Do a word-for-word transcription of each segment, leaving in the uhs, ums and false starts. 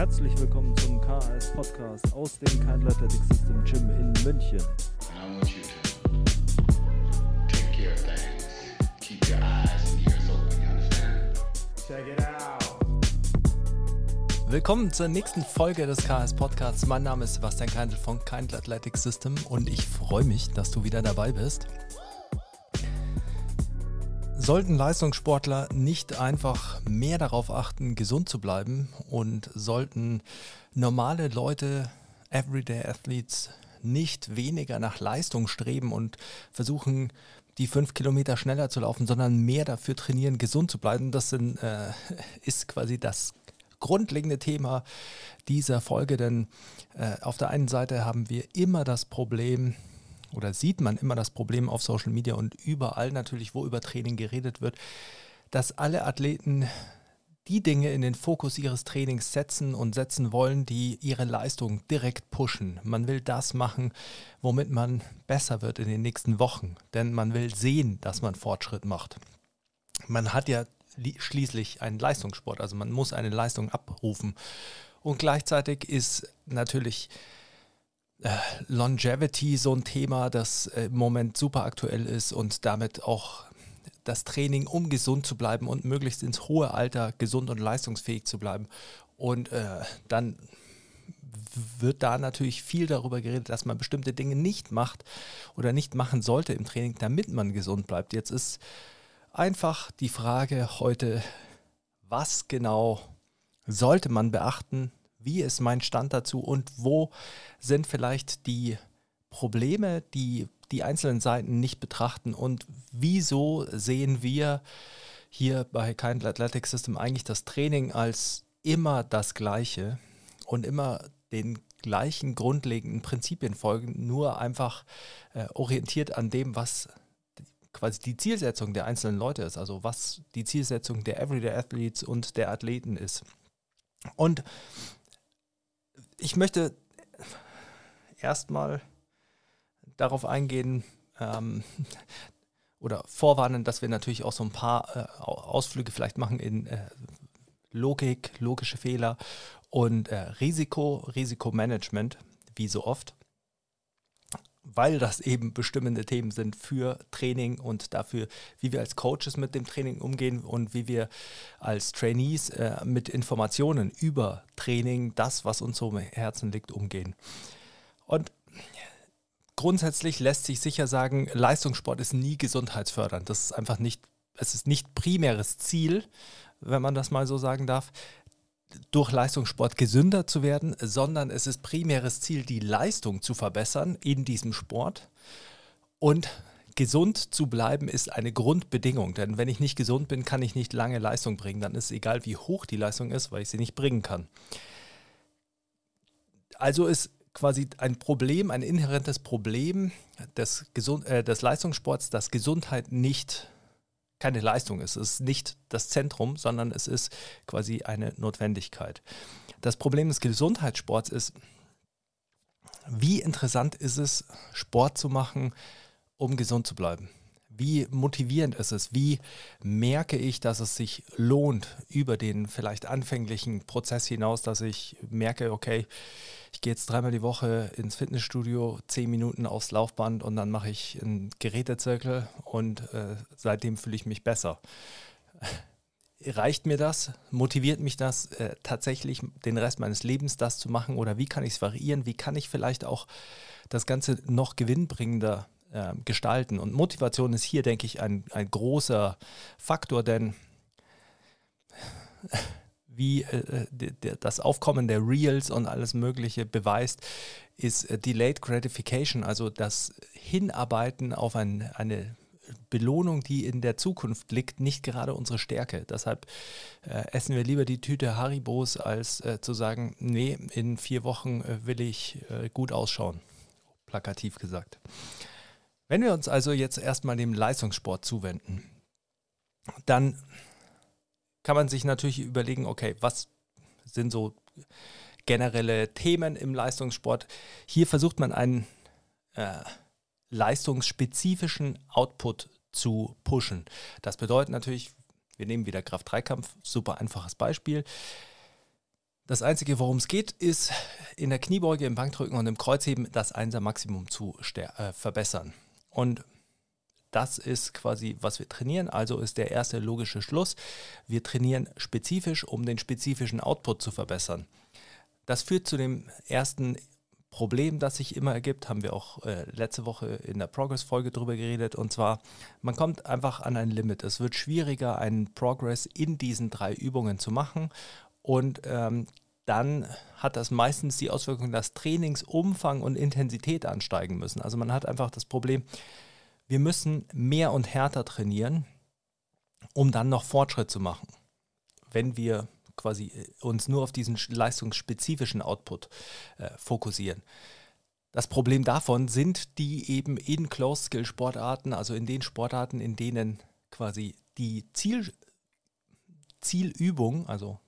Herzlich willkommen zum K A S Podcast aus dem Kaindl Athletic System Gym in München. Willkommen zur nächsten Folge des K A S Podcasts. Mein Name ist Sebastian Kaindl von Kaindl Athletic System und ich freue mich, dass du wieder dabei bist. Sollten Leistungssportler nicht einfach mehr darauf achten, gesund zu bleiben, und sollten normale Leute, Everyday Athletes, nicht weniger nach Leistung streben und versuchen, die fünf Kilometer schneller zu laufen, sondern mehr dafür trainieren, gesund zu bleiben? Das sind, äh, ist quasi das grundlegende Thema dieser Folge, denn äh, auf der einen Seite haben wir immer das Problem, oder sieht man immer das Problem auf Social Media und überall natürlich, wo über Training geredet wird, dass alle Athleten die Dinge in den Fokus ihres Trainings setzen und setzen wollen, die ihre Leistung direkt pushen. Man will das machen, womit man besser wird in den nächsten Wochen, denn man will sehen, dass man Fortschritt macht. Man hat ja schließlich einen Leistungssport, also man muss eine Leistung abrufen. Und gleichzeitig ist natürlich Longevity so ein Thema, das im Moment super aktuell ist und damit auch das Training, um gesund zu bleiben und möglichst ins hohe Alter gesund und leistungsfähig zu bleiben. Und äh, dann wird da natürlich viel darüber geredet, dass man bestimmte Dinge nicht macht oder nicht machen sollte im Training, damit man gesund bleibt. Jetzt ist einfach die Frage heute, was genau sollte man beachten? Wie ist mein Stand dazu und wo sind vielleicht die Probleme, die die einzelnen Seiten nicht betrachten, und wieso sehen wir hier bei Kaindl Athletic System eigentlich das Training als immer das Gleiche und immer den gleichen grundlegenden Prinzipien folgen, nur einfach äh, orientiert an dem, was quasi die Zielsetzung der einzelnen Leute ist, also was die Zielsetzung der Everyday Athletes und der Athleten ist. Und ich möchte erstmal darauf eingehen ähm, oder vorwarnen, dass wir natürlich auch so ein paar äh, Ausflüge vielleicht machen in äh, Logik, logische Fehler und äh, Risiko, Risikomanagement, wie so oft, weil das eben bestimmende Themen sind für Training und dafür, wie wir als Coaches mit dem Training umgehen und wie wir als Trainees äh, mit Informationen über Training, das, was uns so im Herzen liegt, umgehen. Und grundsätzlich lässt sich sicher sagen, Leistungssport ist nie gesundheitsfördernd. Das ist einfach nicht, es ist nicht primäres Ziel, wenn man das mal so sagen darf, durch Leistungssport gesünder zu werden, sondern es ist primäres Ziel, die Leistung zu verbessern in diesem Sport. Und gesund zu bleiben ist eine Grundbedingung, denn wenn ich nicht gesund bin, kann ich nicht lange Leistung bringen. Dann ist es egal, wie hoch die Leistung ist, weil ich sie nicht bringen kann. Also ist quasi ein Problem, ein inhärentes Problem des, Gesund- äh, des Leistungssports, dass Gesundheit nicht keine Leistung ist. Es ist nicht das Zentrum, sondern es ist quasi eine Notwendigkeit. Das Problem des Gesundheitssports ist, wie interessant ist es, Sport zu machen, um gesund zu bleiben? Wie motivierend ist es? Wie merke ich, dass es sich lohnt über den vielleicht anfänglichen Prozess hinaus, dass ich merke, okay, ich gehe jetzt dreimal die Woche ins Fitnessstudio, zehn Minuten aufs Laufband und dann mache ich einen Gerätezirkel und äh, seitdem fühle ich mich besser. Reicht mir das? Motiviert mich das äh, tatsächlich den Rest meines Lebens, das zu machen? Oder wie kann ich es variieren? Wie kann ich vielleicht auch das Ganze noch gewinnbringender äh, gestalten? Und Motivation ist hier, denke ich, ein, ein großer Faktor, denn wie äh, das Aufkommen der Reels und alles Mögliche beweist, ist äh, Delayed Gratification, also das Hinarbeiten auf ein, eine Belohnung, die in der Zukunft liegt, nicht gerade unsere Stärke. Deshalb äh, essen wir lieber die Tüte Haribos, als äh, zu sagen, nee, in vier Wochen äh, will ich äh, gut ausschauen, plakativ gesagt. Wenn wir uns also jetzt erstmal dem Leistungssport zuwenden, dann kann man sich natürlich überlegen, okay, was sind so generelle Themen im Leistungssport? Hier versucht man einen äh, leistungsspezifischen Output zu pushen. Das bedeutet natürlich, wir nehmen wieder Kraft-drei-Kampf, super einfaches Beispiel. Das Einzige, worum es geht, ist in der Kniebeuge, im Bankdrücken und im Kreuzheben das Einser-Maximum zu äh, verbessern. Und das ist quasi, was wir trainieren, also ist der erste logische Schluss. Wir trainieren spezifisch, um den spezifischen Output zu verbessern. Das führt zu dem ersten Problem, das sich immer ergibt, haben wir auch äh, letzte Woche in der Progress-Folge drüber geredet, und zwar, man kommt einfach an ein Limit. Es wird schwieriger, einen Progress in diesen drei Übungen zu machen, und ähm, dann hat das meistens die Auswirkung, dass Trainingsumfang und Intensität ansteigen müssen. Also man hat einfach das Problem, wir müssen mehr und härter trainieren, um dann noch Fortschritt zu machen, wenn wir quasi uns nur auf diesen leistungsspezifischen Output äh, fokussieren. Das Problem davon sind die eben in Closed-Skill-Sportarten, also in den Sportarten, in denen quasi die Ziel, Zielübung, also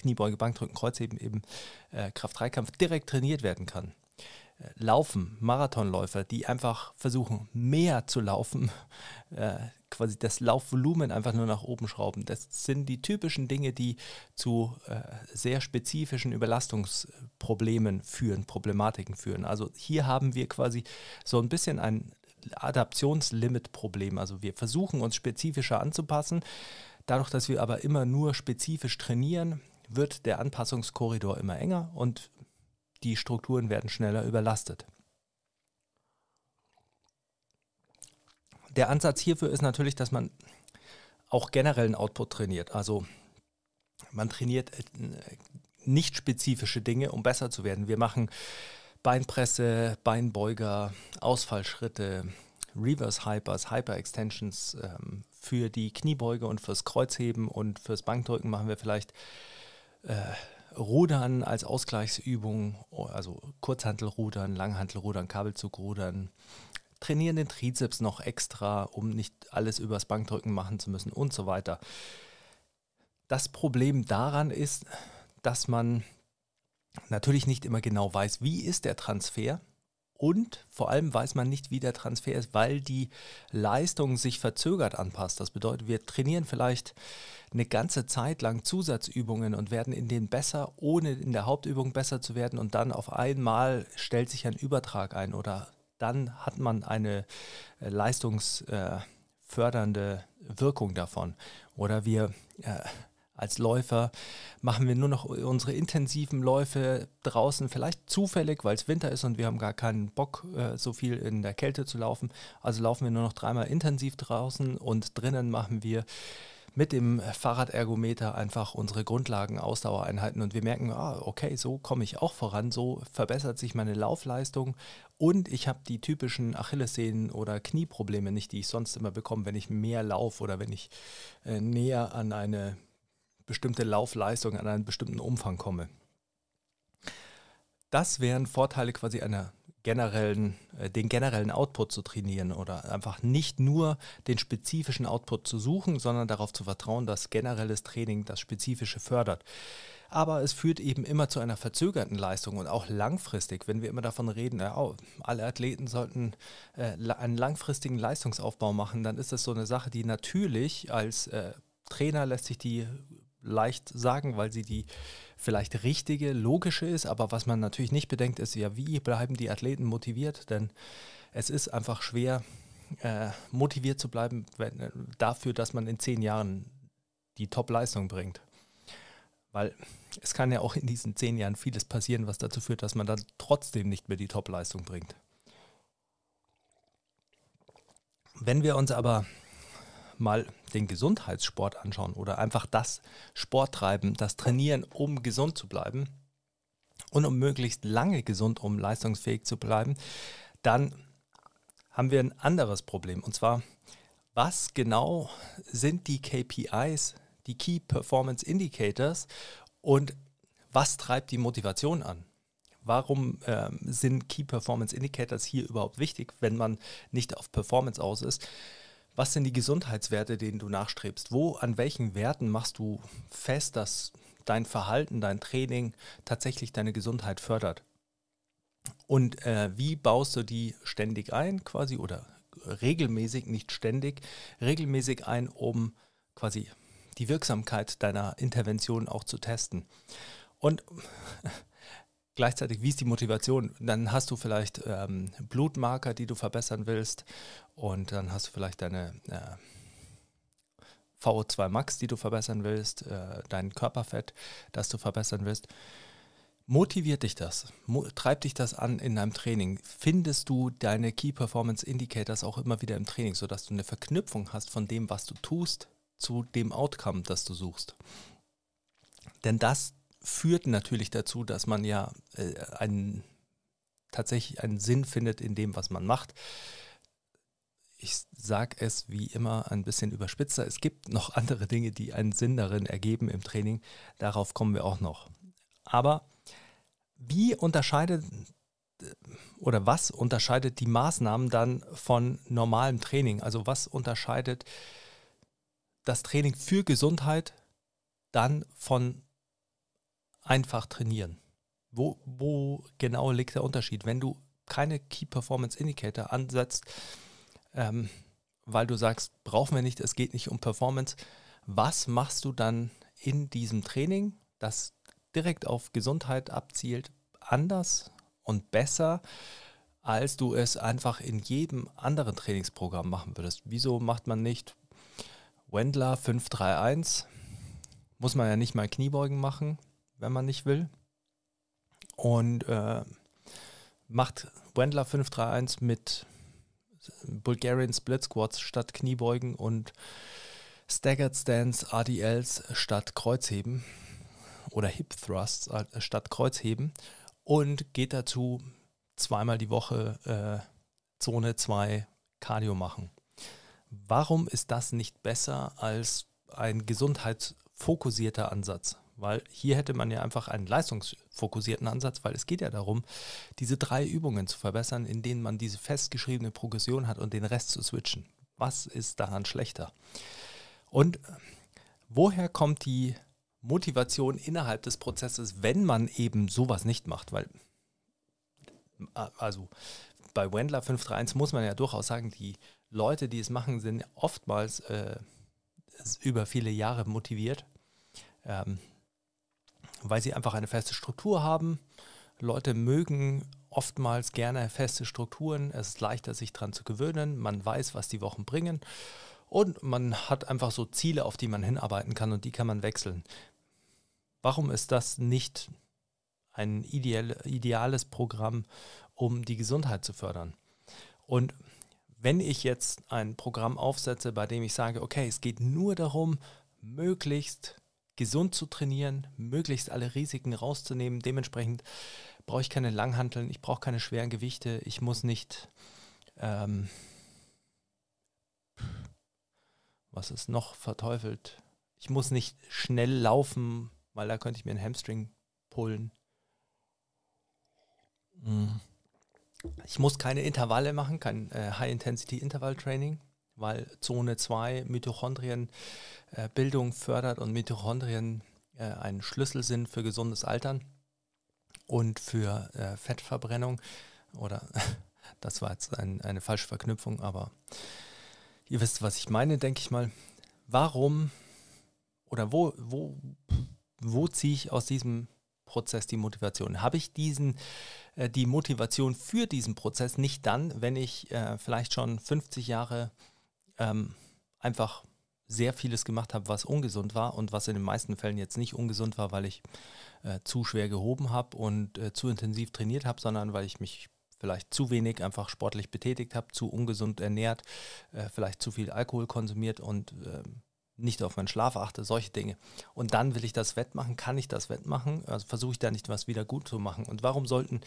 Kniebeuge, Bankdrücken, Kreuzheben, eben äh, Kraft-Dreikampf, direkt trainiert werden kann. Laufen, Marathonläufer, die einfach versuchen, mehr zu laufen, äh, quasi das Laufvolumen einfach nur nach oben schrauben. Das sind die typischen Dinge, die zu äh, sehr spezifischen Überlastungsproblemen führen, Problematiken führen. Also hier haben wir quasi so ein bisschen ein Adaptionslimit-Problem. Also wir versuchen, uns spezifischer anzupassen. Dadurch, dass wir aber immer nur spezifisch trainieren, wird der Anpassungskorridor immer enger und die Strukturen werden schneller überlastet. Der Ansatz hierfür ist natürlich, dass man auch generellen Output trainiert. Also man trainiert nicht spezifische Dinge, um besser zu werden. Wir machen Beinpresse, Beinbeuger, Ausfallschritte, Reverse Hypers, Hyper Extensions. Für die Kniebeuge und fürs Kreuzheben und fürs Bankdrücken machen wir vielleicht äh, Rudern als Ausgleichsübung, also Kurzhantelrudern, Langhantelrudern, Kabelzugrudern, trainieren den Trizeps noch extra, um nicht alles übers Bankdrücken machen zu müssen und so weiter. Das Problem daran ist, dass man natürlich nicht immer genau weiß, wie ist der Transfer, und vor allem weiß man nicht, wie der Transfer ist, weil die Leistung sich verzögert anpasst. Das bedeutet, wir trainieren vielleicht eine ganze Zeit lang Zusatzübungen und werden in denen besser, ohne in der Hauptübung besser zu werden, und dann auf einmal stellt sich ein Übertrag ein oder dann hat man eine leistungsfördernde Wirkung davon. Oder wir äh, als Läufer machen wir nur noch unsere intensiven Läufe draußen, vielleicht zufällig, weil es Winter ist und wir haben gar keinen Bock, äh, so viel in der Kälte zu laufen. Also laufen wir nur noch dreimal intensiv draußen, und drinnen machen wir mit dem Fahrradergometer einfach unsere Grundlagen-Ausdauereinheiten, und wir merken, ah, okay, so komme ich auch voran, so verbessert sich meine Laufleistung und ich habe die typischen Achillessehnen- oder Knieprobleme nicht, die ich sonst immer bekomme, wenn ich mehr laufe oder wenn ich äh, näher an eine bestimmte Laufleistung, an einen bestimmten Umfang komme. Das wären Vorteile quasi einer generellen, äh, den generellen Output zu trainieren oder einfach nicht nur den spezifischen Output zu suchen, sondern darauf zu vertrauen, dass generelles Training das Spezifische fördert. Aber es führt eben immer zu einer verzögerten Leistung, und auch langfristig, wenn wir immer davon reden, ja, oh, alle Athleten sollten äh, einen langfristigen Leistungsaufbau machen, dann ist das so eine Sache, die natürlich als äh, Trainer lässt sich die leicht sagen, weil sie die vielleicht richtige, logische ist, aber was man natürlich nicht bedenkt ist, ja, wie bleiben die Athleten motiviert, denn es ist einfach schwer, äh, motiviert zu bleiben wenn, dafür, dass man in zehn Jahren die Top-Leistung bringt, weil es kann ja auch in diesen zehn Jahren vieles passieren, was dazu führt, dass man dann trotzdem nicht mehr die Top-Leistung bringt. Wenn wir uns aber mal den Gesundheitssport anschauen oder einfach das Sport treiben, das Trainieren, um gesund zu bleiben und um möglichst lange gesund, um leistungsfähig zu bleiben, dann haben wir ein anderes Problem, und zwar, was genau sind die K P Is, die Key Performance Indicators, und was treibt die Motivation an? Warum äh, sind Key Performance Indicators hier überhaupt wichtig, wenn man nicht auf Performance aus ist? Was sind die Gesundheitswerte, denen du nachstrebst? Wo, an welchen Werten machst du fest, dass dein Verhalten, dein Training tatsächlich deine Gesundheit fördert? Und äh, wie baust du die ständig ein, quasi, oder regelmäßig, nicht ständig, regelmäßig ein, um quasi die Wirksamkeit deiner Intervention auch zu testen? Und gleichzeitig, wie ist die Motivation? Dann hast du vielleicht ähm, Blutmarker, die du verbessern willst, und dann hast du vielleicht deine äh, V O zwei Max, die du verbessern willst, äh, dein Körperfett, das du verbessern willst. Motiviert dich das? Mo- treibt dich das an in deinem Training? Findest du deine Key Performance Indicators auch immer wieder im Training, sodass du eine Verknüpfung hast von dem, was du tust, zu dem Outcome, das du suchst? Denn das führt natürlich dazu, dass man ja äh, einen, tatsächlich einen Sinn findet in dem, was man macht. Ich sage es wie immer ein bisschen überspitzer. Es gibt noch andere Dinge, die einen Sinn darin ergeben im Training. Darauf kommen wir auch noch. Aber wie unterscheidet oder was unterscheidet die Maßnahmen dann von normalem Training? Also was unterscheidet das Training für Gesundheit dann von einfach trainieren? Wo, wo genau liegt der Unterschied? Wenn du keine Key Performance Indicator ansetzt, ähm, weil du sagst, brauchen wir nicht, es geht nicht um Performance, was machst du dann in diesem Training, das direkt auf Gesundheit abzielt, anders und besser, als du es einfach in jedem anderen Trainingsprogramm machen würdest? Wieso macht man nicht Wendler fünf drei eins? Muss man ja nicht mal Kniebeugen machen, wenn man nicht will. Und äh, macht Wendler fünf drei eins mit Bulgarian Split Squats statt Kniebeugen und Staggered Stance A D Ls statt Kreuzheben oder Hip Thrusts statt Kreuzheben, und geht dazu zweimal die Woche äh, Zone zwei Cardio machen. Warum ist das nicht besser als ein gesundheitsfokussierter Ansatz? Weil hier hätte man ja einfach einen leistungsfokussierten Ansatz, weil es geht ja darum, diese drei Übungen zu verbessern, in denen man diese festgeschriebene Progression hat, und den Rest zu switchen. Was ist daran schlechter? Und woher kommt die Motivation innerhalb des Prozesses, wenn man eben sowas nicht macht? Weil, also bei Wendler fünf drei eins muss man ja durchaus sagen, die Leute, die es machen, sind oftmals äh, über viele Jahre motiviert, ähm, weil sie einfach eine feste Struktur haben. Leute mögen oftmals gerne feste Strukturen. Es ist leichter, sich daran zu gewöhnen. Man weiß, was die Wochen bringen. Und man hat einfach so Ziele, auf die man hinarbeiten kann, und die kann man wechseln. Warum ist das nicht ein ideales Programm, um die Gesundheit zu fördern? Und wenn ich jetzt ein Programm aufsetze, bei dem ich sage, okay, es geht nur darum, möglichst gesund zu trainieren, möglichst alle Risiken rauszunehmen, dementsprechend brauche ich keine Langhanteln, ich brauche keine schweren Gewichte, ich muss nicht... Ähm, Was ist noch verteufelt? Ich muss nicht schnell laufen, weil da könnte ich mir einen Hamstring pullen. Ich muss keine Intervalle machen, kein äh, High-Intensity-Intervall-Training, weil Zone zwei Mitochondrienbildung äh, fördert, und Mitochondrien äh, ein Schlüssel sind für gesundes Altern und für äh, Fettverbrennung. Oder das war jetzt ein, eine falsche Verknüpfung, aber... Ihr wisst, was ich meine, denke ich mal. Warum oder wo, wo, wo ziehe ich aus diesem Prozess die Motivation? Habe ich diesen, äh, die Motivation für diesen Prozess nicht dann, wenn ich äh, vielleicht schon fünfzig Jahre ähm, einfach sehr vieles gemacht habe, was ungesund war, und was in den meisten Fällen jetzt nicht ungesund war, weil ich äh, zu schwer gehoben habe und äh, zu intensiv trainiert habe, sondern weil ich mich vielleicht zu wenig einfach sportlich betätigt habe, zu ungesund ernährt, äh, vielleicht zu viel Alkohol konsumiert und äh, nicht auf meinen Schlaf achte, solche Dinge. Und dann will ich das wettmachen, kann ich das wettmachen, also versuche ich da nicht was wieder gut zu machen. Und warum sollten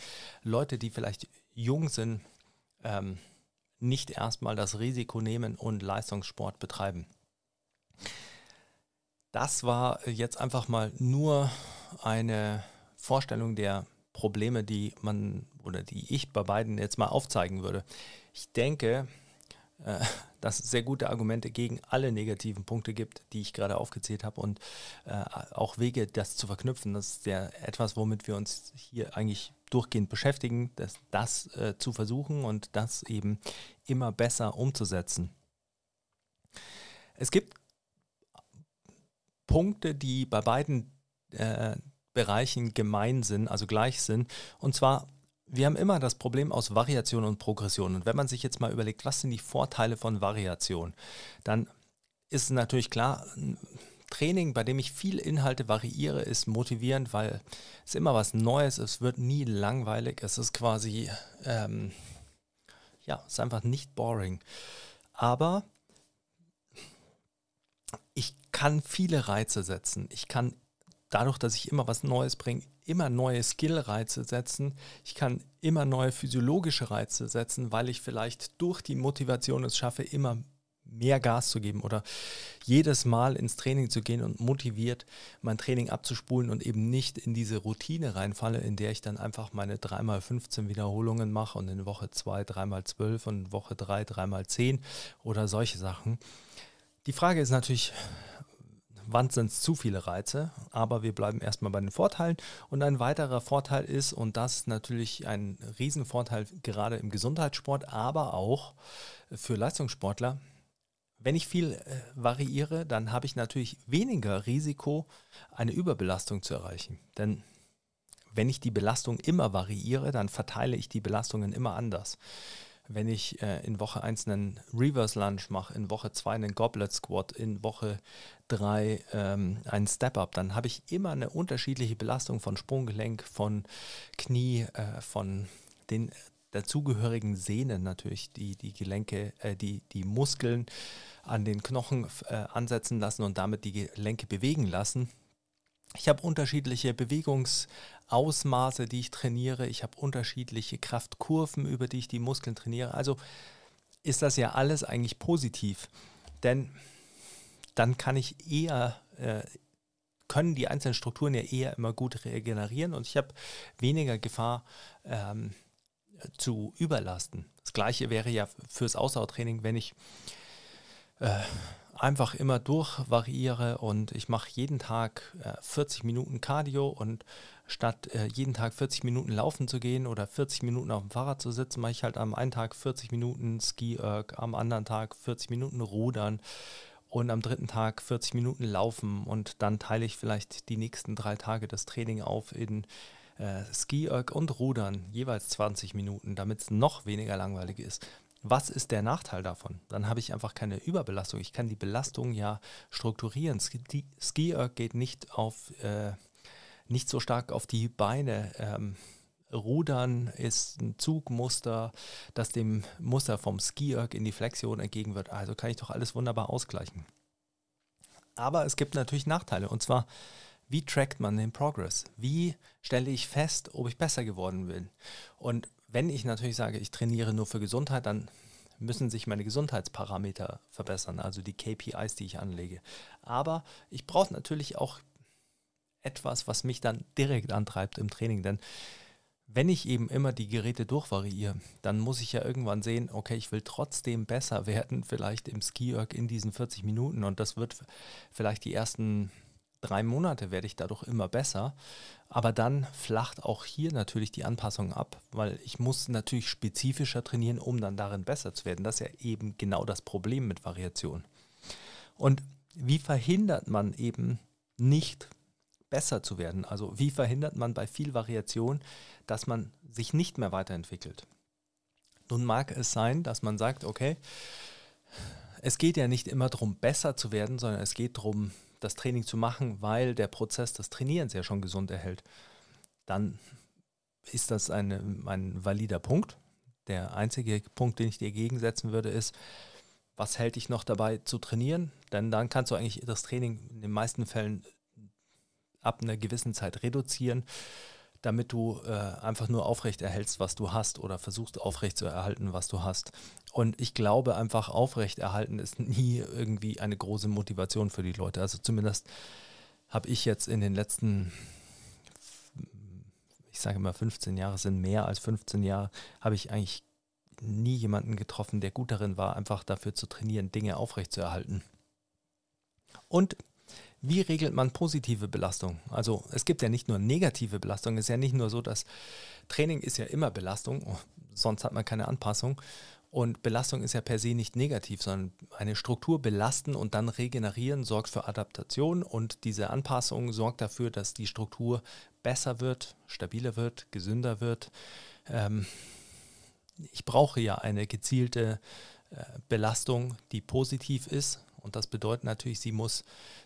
Leute, die vielleicht jung sind, ähm, nicht erstmal das Risiko nehmen und Leistungssport betreiben? Das war jetzt einfach mal nur eine Vorstellung der Probleme, die man oder die ich bei beiden jetzt mal aufzeigen würde. Ich denke, dass es sehr gute Argumente gegen alle negativen Punkte gibt, die ich gerade aufgezählt habe, und auch Wege, das zu verknüpfen. Das ist ja etwas, womit wir uns hier eigentlich durchgehend beschäftigen, das, das zu versuchen und das eben immer besser umzusetzen. Es gibt Punkte, die bei beiden äh, Bereichen gemein sind, also gleich sind. Und zwar, wir haben immer das Problem aus Variation und Progression. Und wenn man sich jetzt mal überlegt, was sind die Vorteile von Variation, dann ist natürlich klar, ein Training, bei dem ich viele Inhalte variiere, ist motivierend, weil es immer was Neues ist, es wird nie langweilig, es ist quasi, ähm, ja, es ist einfach nicht boring. Aber ich kann viele Reize setzen, ich kann dadurch, dass ich immer was Neues bringe, immer neue Skill-Reize setzen. Ich kann immer neue physiologische Reize setzen, weil ich vielleicht durch die Motivation es schaffe, immer mehr Gas zu geben oder jedes Mal ins Training zu gehen und motiviert mein Training abzuspulen und eben nicht in diese Routine reinfalle, in der ich dann einfach meine drei mal fünfzehn Wiederholungen mache und in Woche zwei drei mal zwölf und in Woche drei drei mal zehn oder solche Sachen. Die Frage ist natürlich, wann sind es zu viele Reize, aber wir bleiben erstmal bei den Vorteilen. Und ein weiterer Vorteil ist, und das ist natürlich ein Riesenvorteil gerade im Gesundheitssport, aber auch für Leistungssportler, wenn ich viel äh, variiere, dann habe ich natürlich weniger Risiko, eine Überbelastung zu erreichen. Denn wenn ich die Belastung immer variiere, dann verteile ich die Belastungen immer anders. Wenn ich äh, in Woche eins einen Reverse Lunge mache, in Woche zwei einen Goblet Squat, in Woche drei ähm, einen Step-Up, dann habe ich immer eine unterschiedliche Belastung von Sprunggelenk, von Knie, äh, von den dazugehörigen Sehnen natürlich, die die Gelenke, äh, die, die Muskeln an den Knochen äh, ansetzen lassen und damit die Gelenke bewegen lassen. Ich habe unterschiedliche Bewegungsausmaße, die ich trainiere. Ich habe unterschiedliche Kraftkurven, über die ich die Muskeln trainiere. Also ist das ja alles eigentlich positiv. Denn dann kann ich eher, äh, können die einzelnen Strukturen ja eher immer gut regenerieren und ich habe weniger Gefahr ähm, zu überlasten. Das Gleiche wäre ja fürs Ausdauertraining, wenn ich äh, einfach immer durchvariiere und ich mache jeden Tag äh, vierzig Minuten Cardio und statt äh, jeden Tag vierzig Minuten laufen zu gehen oder vierzig Minuten auf dem Fahrrad zu sitzen, mache ich halt am einen Tag vierzig Minuten Ski-Erg, am anderen Tag vierzig Minuten Rudern und am dritten Tag vierzig Minuten Laufen und dann teile ich vielleicht die nächsten drei Tage das Training auf in äh, Ski-Erg und Rudern, jeweils zwanzig Minuten, damit es noch weniger langweilig ist. Was ist der Nachteil davon? Dann habe ich einfach keine Überbelastung. Ich kann die Belastung ja strukturieren. Ski-Erg geht nicht auf, äh, nicht so stark auf die Beine. Ähm, Rudern ist ein Zugmuster, das dem Muster vom Ski-Erg in die Flexion entgegen wird. Also kann ich doch alles wunderbar ausgleichen. Aber es gibt natürlich Nachteile. Und zwar, wie trackt man den Progress? Wie stelle ich fest, ob ich besser geworden bin? Und wenn ich natürlich sage, ich trainiere nur für Gesundheit, dann müssen sich meine Gesundheitsparameter verbessern, also die K P Is, die ich anlege. Aber ich brauche natürlich auch etwas, was mich dann direkt antreibt im Training. Denn wenn ich eben immer die Geräte durchvariiere, dann muss ich ja irgendwann sehen, okay, ich will trotzdem besser werden, vielleicht im Ski-Erg in diesen vierzig Minuten. Und das wird vielleicht die ersten drei Monate werde ich dadurch immer besser, aber dann flacht auch hier natürlich die Anpassung ab, weil ich muss natürlich spezifischer trainieren, um dann darin besser zu werden. Das ist ja eben genau das Problem mit Variation. Und wie verhindert man eben nicht besser zu werden? Also wie verhindert man bei viel Variation, dass man sich nicht mehr weiterentwickelt? Nun mag es sein, dass man sagt, okay, es geht ja nicht immer darum, besser zu werden, sondern es geht darum, das Training zu machen, weil der Prozess des Trainierens ja schon gesund erhält, dann ist das eine, ein valider Punkt. Der einzige Punkt, den ich dir gegensetzen würde, ist, was hält dich noch dabei zu trainieren? Denn dann kannst du eigentlich das Training in den meisten Fällen ab einer gewissen Zeit reduzieren, damit du äh, einfach nur aufrecht erhältst, was du hast oder versuchst aufrecht zu erhalten, was du hast. Und ich glaube einfach, aufrechterhalten ist nie irgendwie eine große Motivation für die Leute. Also zumindest habe ich jetzt in den letzten, ich sage immer fünfzehn Jahre, sind mehr als fünfzehn Jahre, habe ich eigentlich nie jemanden getroffen, der gut darin war, einfach dafür zu trainieren, Dinge aufrecht zu erhalten. Und wie regelt man positive Belastung? Also es gibt ja nicht nur negative Belastung, es ist ja nicht nur so, dass Training ist ja immer Belastung, sonst hat man keine Anpassung. Und Belastung ist ja per se nicht negativ, sondern eine Struktur belasten und dann regenerieren sorgt für Adaptation, und diese Anpassung sorgt dafür, dass die Struktur besser wird, stabiler wird, gesünder wird. Ähm, ich brauche ja eine gezielte äh, Belastung, die positiv ist, und das bedeutet natürlich, sie muss,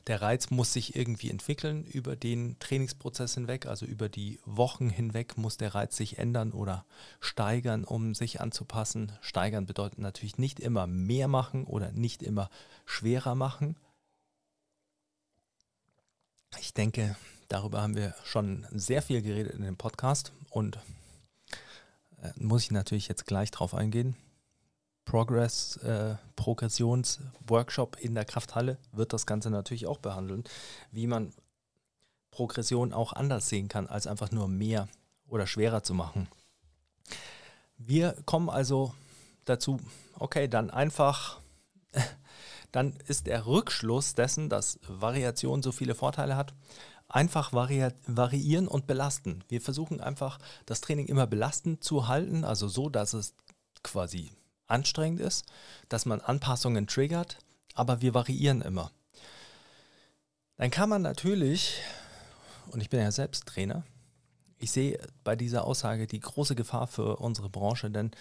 der Reiz muss sich irgendwie entwickeln über den Trainingsprozess hinweg, also über die Wochen hinweg muss der Reiz sich ändern oder steigern, um sich anzupassen. Steigern bedeutet natürlich nicht immer mehr machen oder nicht immer schwerer machen. Ich denke, darüber haben wir schon sehr viel geredet in dem Podcast, und äh, muss ich natürlich jetzt gleich drauf eingehen. Progress, äh, Progressionsworkshop in der Krafthalle wird das Ganze natürlich auch behandeln, wie man Progression auch anders sehen kann, als einfach nur mehr oder schwerer zu machen. Wir kommen also dazu, okay, dann einfach... Dann ist der Rückschluss dessen, dass Variation so viele Vorteile hat, einfach vari variieren und belasten. Wir versuchen einfach, das Training immer belastend zu halten, also so, dass es quasi anstrengend ist, dass man Anpassungen triggert, aber wir variieren immer. Dann kann man natürlich, und ich bin ja selbst Trainer, ich sehe bei dieser Aussage die große Gefahr für unsere Branche, denn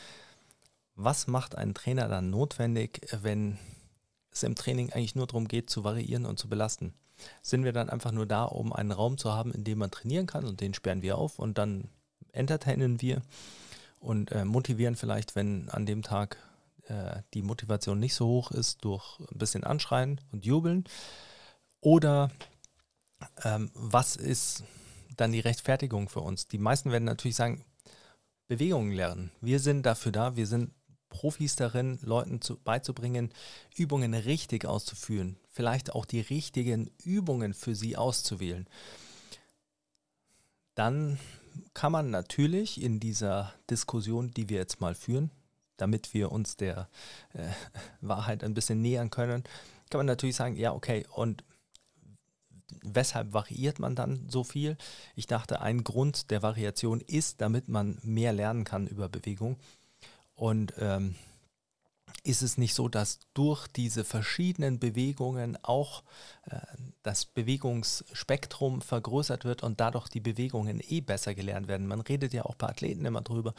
was macht einen Trainer dann notwendig, wenn es im Training eigentlich nur darum geht, zu variieren und zu belasten? Sind wir dann einfach nur da, um einen Raum zu haben, in dem man trainieren kann, und den sperren wir auf und dann entertainen wir und äh, motivieren vielleicht, wenn an dem Tag äh, die Motivation nicht so hoch ist, durch ein bisschen Anschreien und Jubeln? Oder ähm, was ist dann die Rechtfertigung für uns? Die meisten werden natürlich sagen, Bewegungen lernen. Wir sind dafür da, wir sind Profis darin, Leuten zu, beizubringen, Übungen richtig auszuführen, vielleicht auch die richtigen Übungen für sie auszuwählen. Dann kann man natürlich in dieser Diskussion, die wir jetzt mal führen, damit wir uns der äh, Wahrheit ein bisschen nähern können, kann man natürlich sagen, ja okay, und weshalb variiert man dann so viel? Ich dachte, ein Grund der Variation ist, damit man mehr lernen kann über Bewegung. Und ähm, ist es nicht so, dass durch diese verschiedenen Bewegungen auch äh, das Bewegungsspektrum vergrößert wird und dadurch die Bewegungen eh besser gelernt werden? Man redet ja auch bei Athleten immer drüber,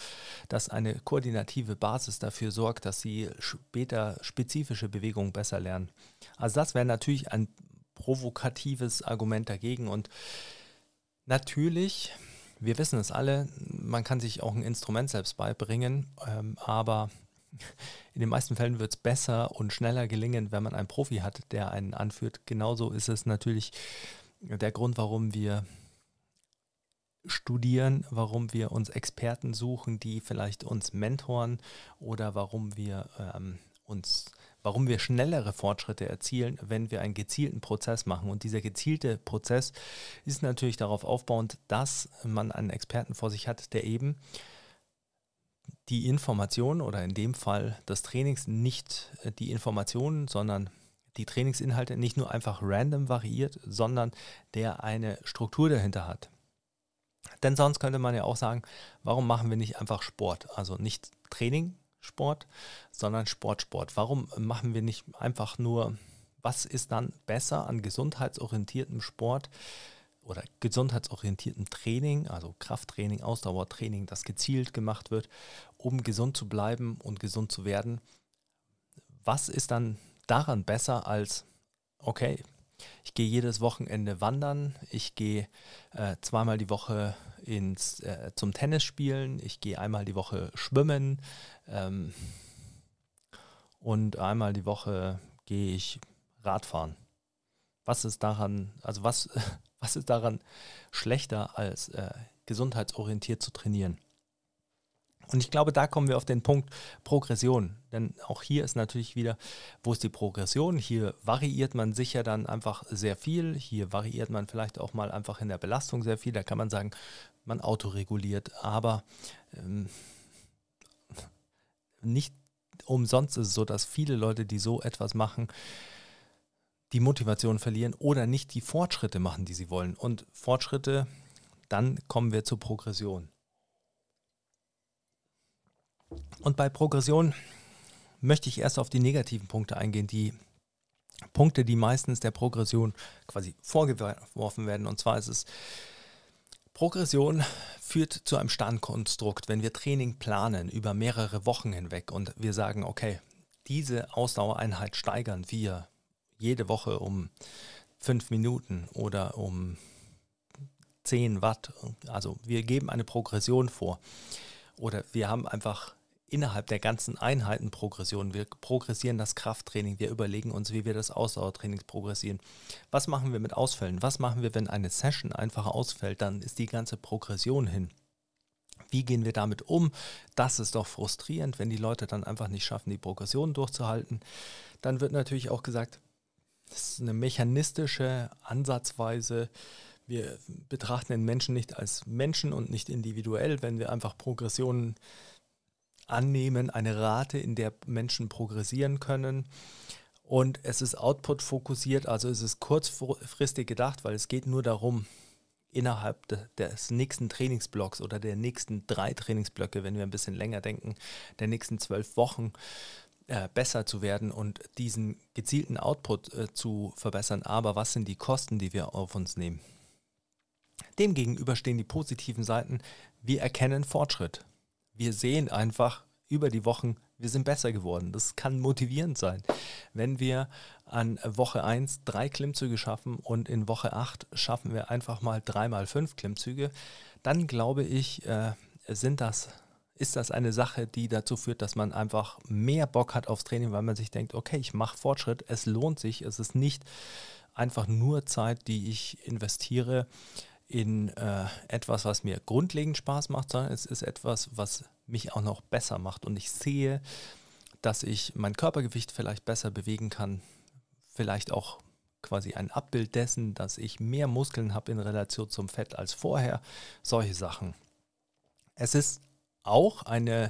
dass eine koordinative Basis dafür sorgt, dass sie später spezifische Bewegungen besser lernen. Also das wäre natürlich ein provokatives Argument dagegen, und natürlich... Wir wissen es alle, man kann sich auch ein Instrument selbst beibringen, ähm, aber in den meisten Fällen wird es besser und schneller gelingen, wenn man einen Profi hat, der einen anführt. Genauso ist es natürlich der Grund, warum wir studieren, warum wir uns Experten suchen, die vielleicht uns mentoren, oder warum wir ähm, uns, warum wir schnellere Fortschritte erzielen, wenn wir einen gezielten Prozess machen. Und dieser gezielte Prozess ist natürlich darauf aufbauend, dass man einen Experten vor sich hat, der eben die Informationen oder in dem Fall des Trainings nicht die Informationen, sondern die Trainingsinhalte nicht nur einfach random variiert, sondern der eine Struktur dahinter hat. Denn sonst könnte man ja auch sagen, warum machen wir nicht einfach Sport, also nicht Training, Sport, sondern Sportsport. Warum machen wir nicht einfach nur, was ist dann besser an gesundheitsorientiertem Sport oder gesundheitsorientiertem Training, also Krafttraining, Ausdauertraining, das gezielt gemacht wird, um gesund zu bleiben und gesund zu werden? Was ist dann daran besser als, okay, ich gehe jedes Wochenende wandern, ich gehe äh, zweimal die Woche ins, äh, zum Tennis spielen, ich gehe einmal die Woche schwimmen ähm, und einmal die Woche gehe ich Radfahren. Was ist daran, also was, was ist daran schlechter, als äh, gesundheitsorientiert zu trainieren? Und ich glaube, da kommen wir auf den Punkt Progression. Denn auch hier ist natürlich wieder, wo ist die Progression? Hier variiert man sicher dann einfach sehr viel. Hier variiert man vielleicht auch mal einfach in der Belastung sehr viel. Da kann man sagen, man autoreguliert. Aber ähm, nicht umsonst ist es so, dass viele Leute, die so etwas machen, die Motivation verlieren oder nicht die Fortschritte machen, die sie wollen. Und Fortschritte, dann kommen wir zur Progression. Und bei Progression möchte ich erst auf die negativen Punkte eingehen, die Punkte, die meistens der Progression quasi vorgeworfen werden. Und zwar ist es, Progression führt zu einem Standkonstrukt, wenn wir Training planen über mehrere Wochen hinweg und wir sagen, okay, diese Ausdauereinheit steigern wir jede Woche um fünf Minuten oder um zehn Watt. Also wir geben eine Progression vor oder wir haben einfach innerhalb der ganzen Einheiten Progression. Wir progressieren das Krafttraining, wir überlegen uns, wie wir das Ausdauertraining progressieren. Was machen wir mit Ausfällen? Was machen wir, wenn eine Session einfach ausfällt? Dann ist die ganze Progression hin. Wie gehen wir damit um? Das ist doch frustrierend, wenn die Leute dann einfach nicht schaffen, die Progression durchzuhalten. Dann wird natürlich auch gesagt, das ist eine mechanistische Ansatzweise. Wir betrachten den Menschen nicht als Menschen und nicht individuell, wenn wir einfach Progressionen annehmen, eine Rate, in der Menschen progressieren können. Und es ist output-fokussiert, also es ist kurzfristig gedacht, weil es geht nur darum, innerhalb des nächsten Trainingsblocks oder der nächsten drei Trainingsblöcke, wenn wir ein bisschen länger denken, der nächsten zwölf Wochen äh, besser zu werden und diesen gezielten Output äh, zu verbessern. Aber was sind die Kosten, die wir auf uns nehmen? Demgegenüber stehen die positiven Seiten. Wir erkennen Fortschritt. Wir sehen einfach über die Wochen, wir sind besser geworden. Das kann motivierend sein. Wenn wir an Woche eins drei Klimmzüge schaffen und in Woche acht schaffen wir einfach mal drei mal fünf Klimmzüge, dann glaube ich, äh, sind das, ist das eine Sache, die dazu führt, dass man einfach mehr Bock hat aufs Training, weil man sich denkt, okay, ich mache Fortschritt, es lohnt sich, es ist nicht einfach nur Zeit, die ich investiere in äh, etwas, was mir grundlegend Spaß macht, sondern es ist etwas, was mich auch noch besser macht. Und ich sehe, dass ich mein Körpergewicht vielleicht besser bewegen kann, vielleicht auch quasi ein Abbild dessen, dass ich mehr Muskeln habe in Relation zum Fett als vorher, solche Sachen. Es ist auch eine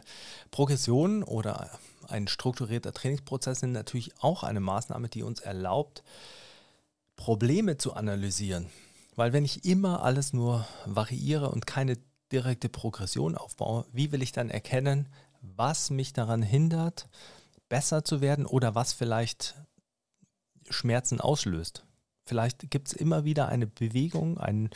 Progression oder ein strukturierter Trainingsprozess sind natürlich auch eine Maßnahme, die uns erlaubt, Probleme zu analysieren. Weil wenn ich immer alles nur variiere und keine direkte Progression aufbaue, wie will ich dann erkennen, was mich daran hindert, besser zu werden oder was vielleicht Schmerzen auslöst? Vielleicht gibt es immer wieder eine Bewegung, ein,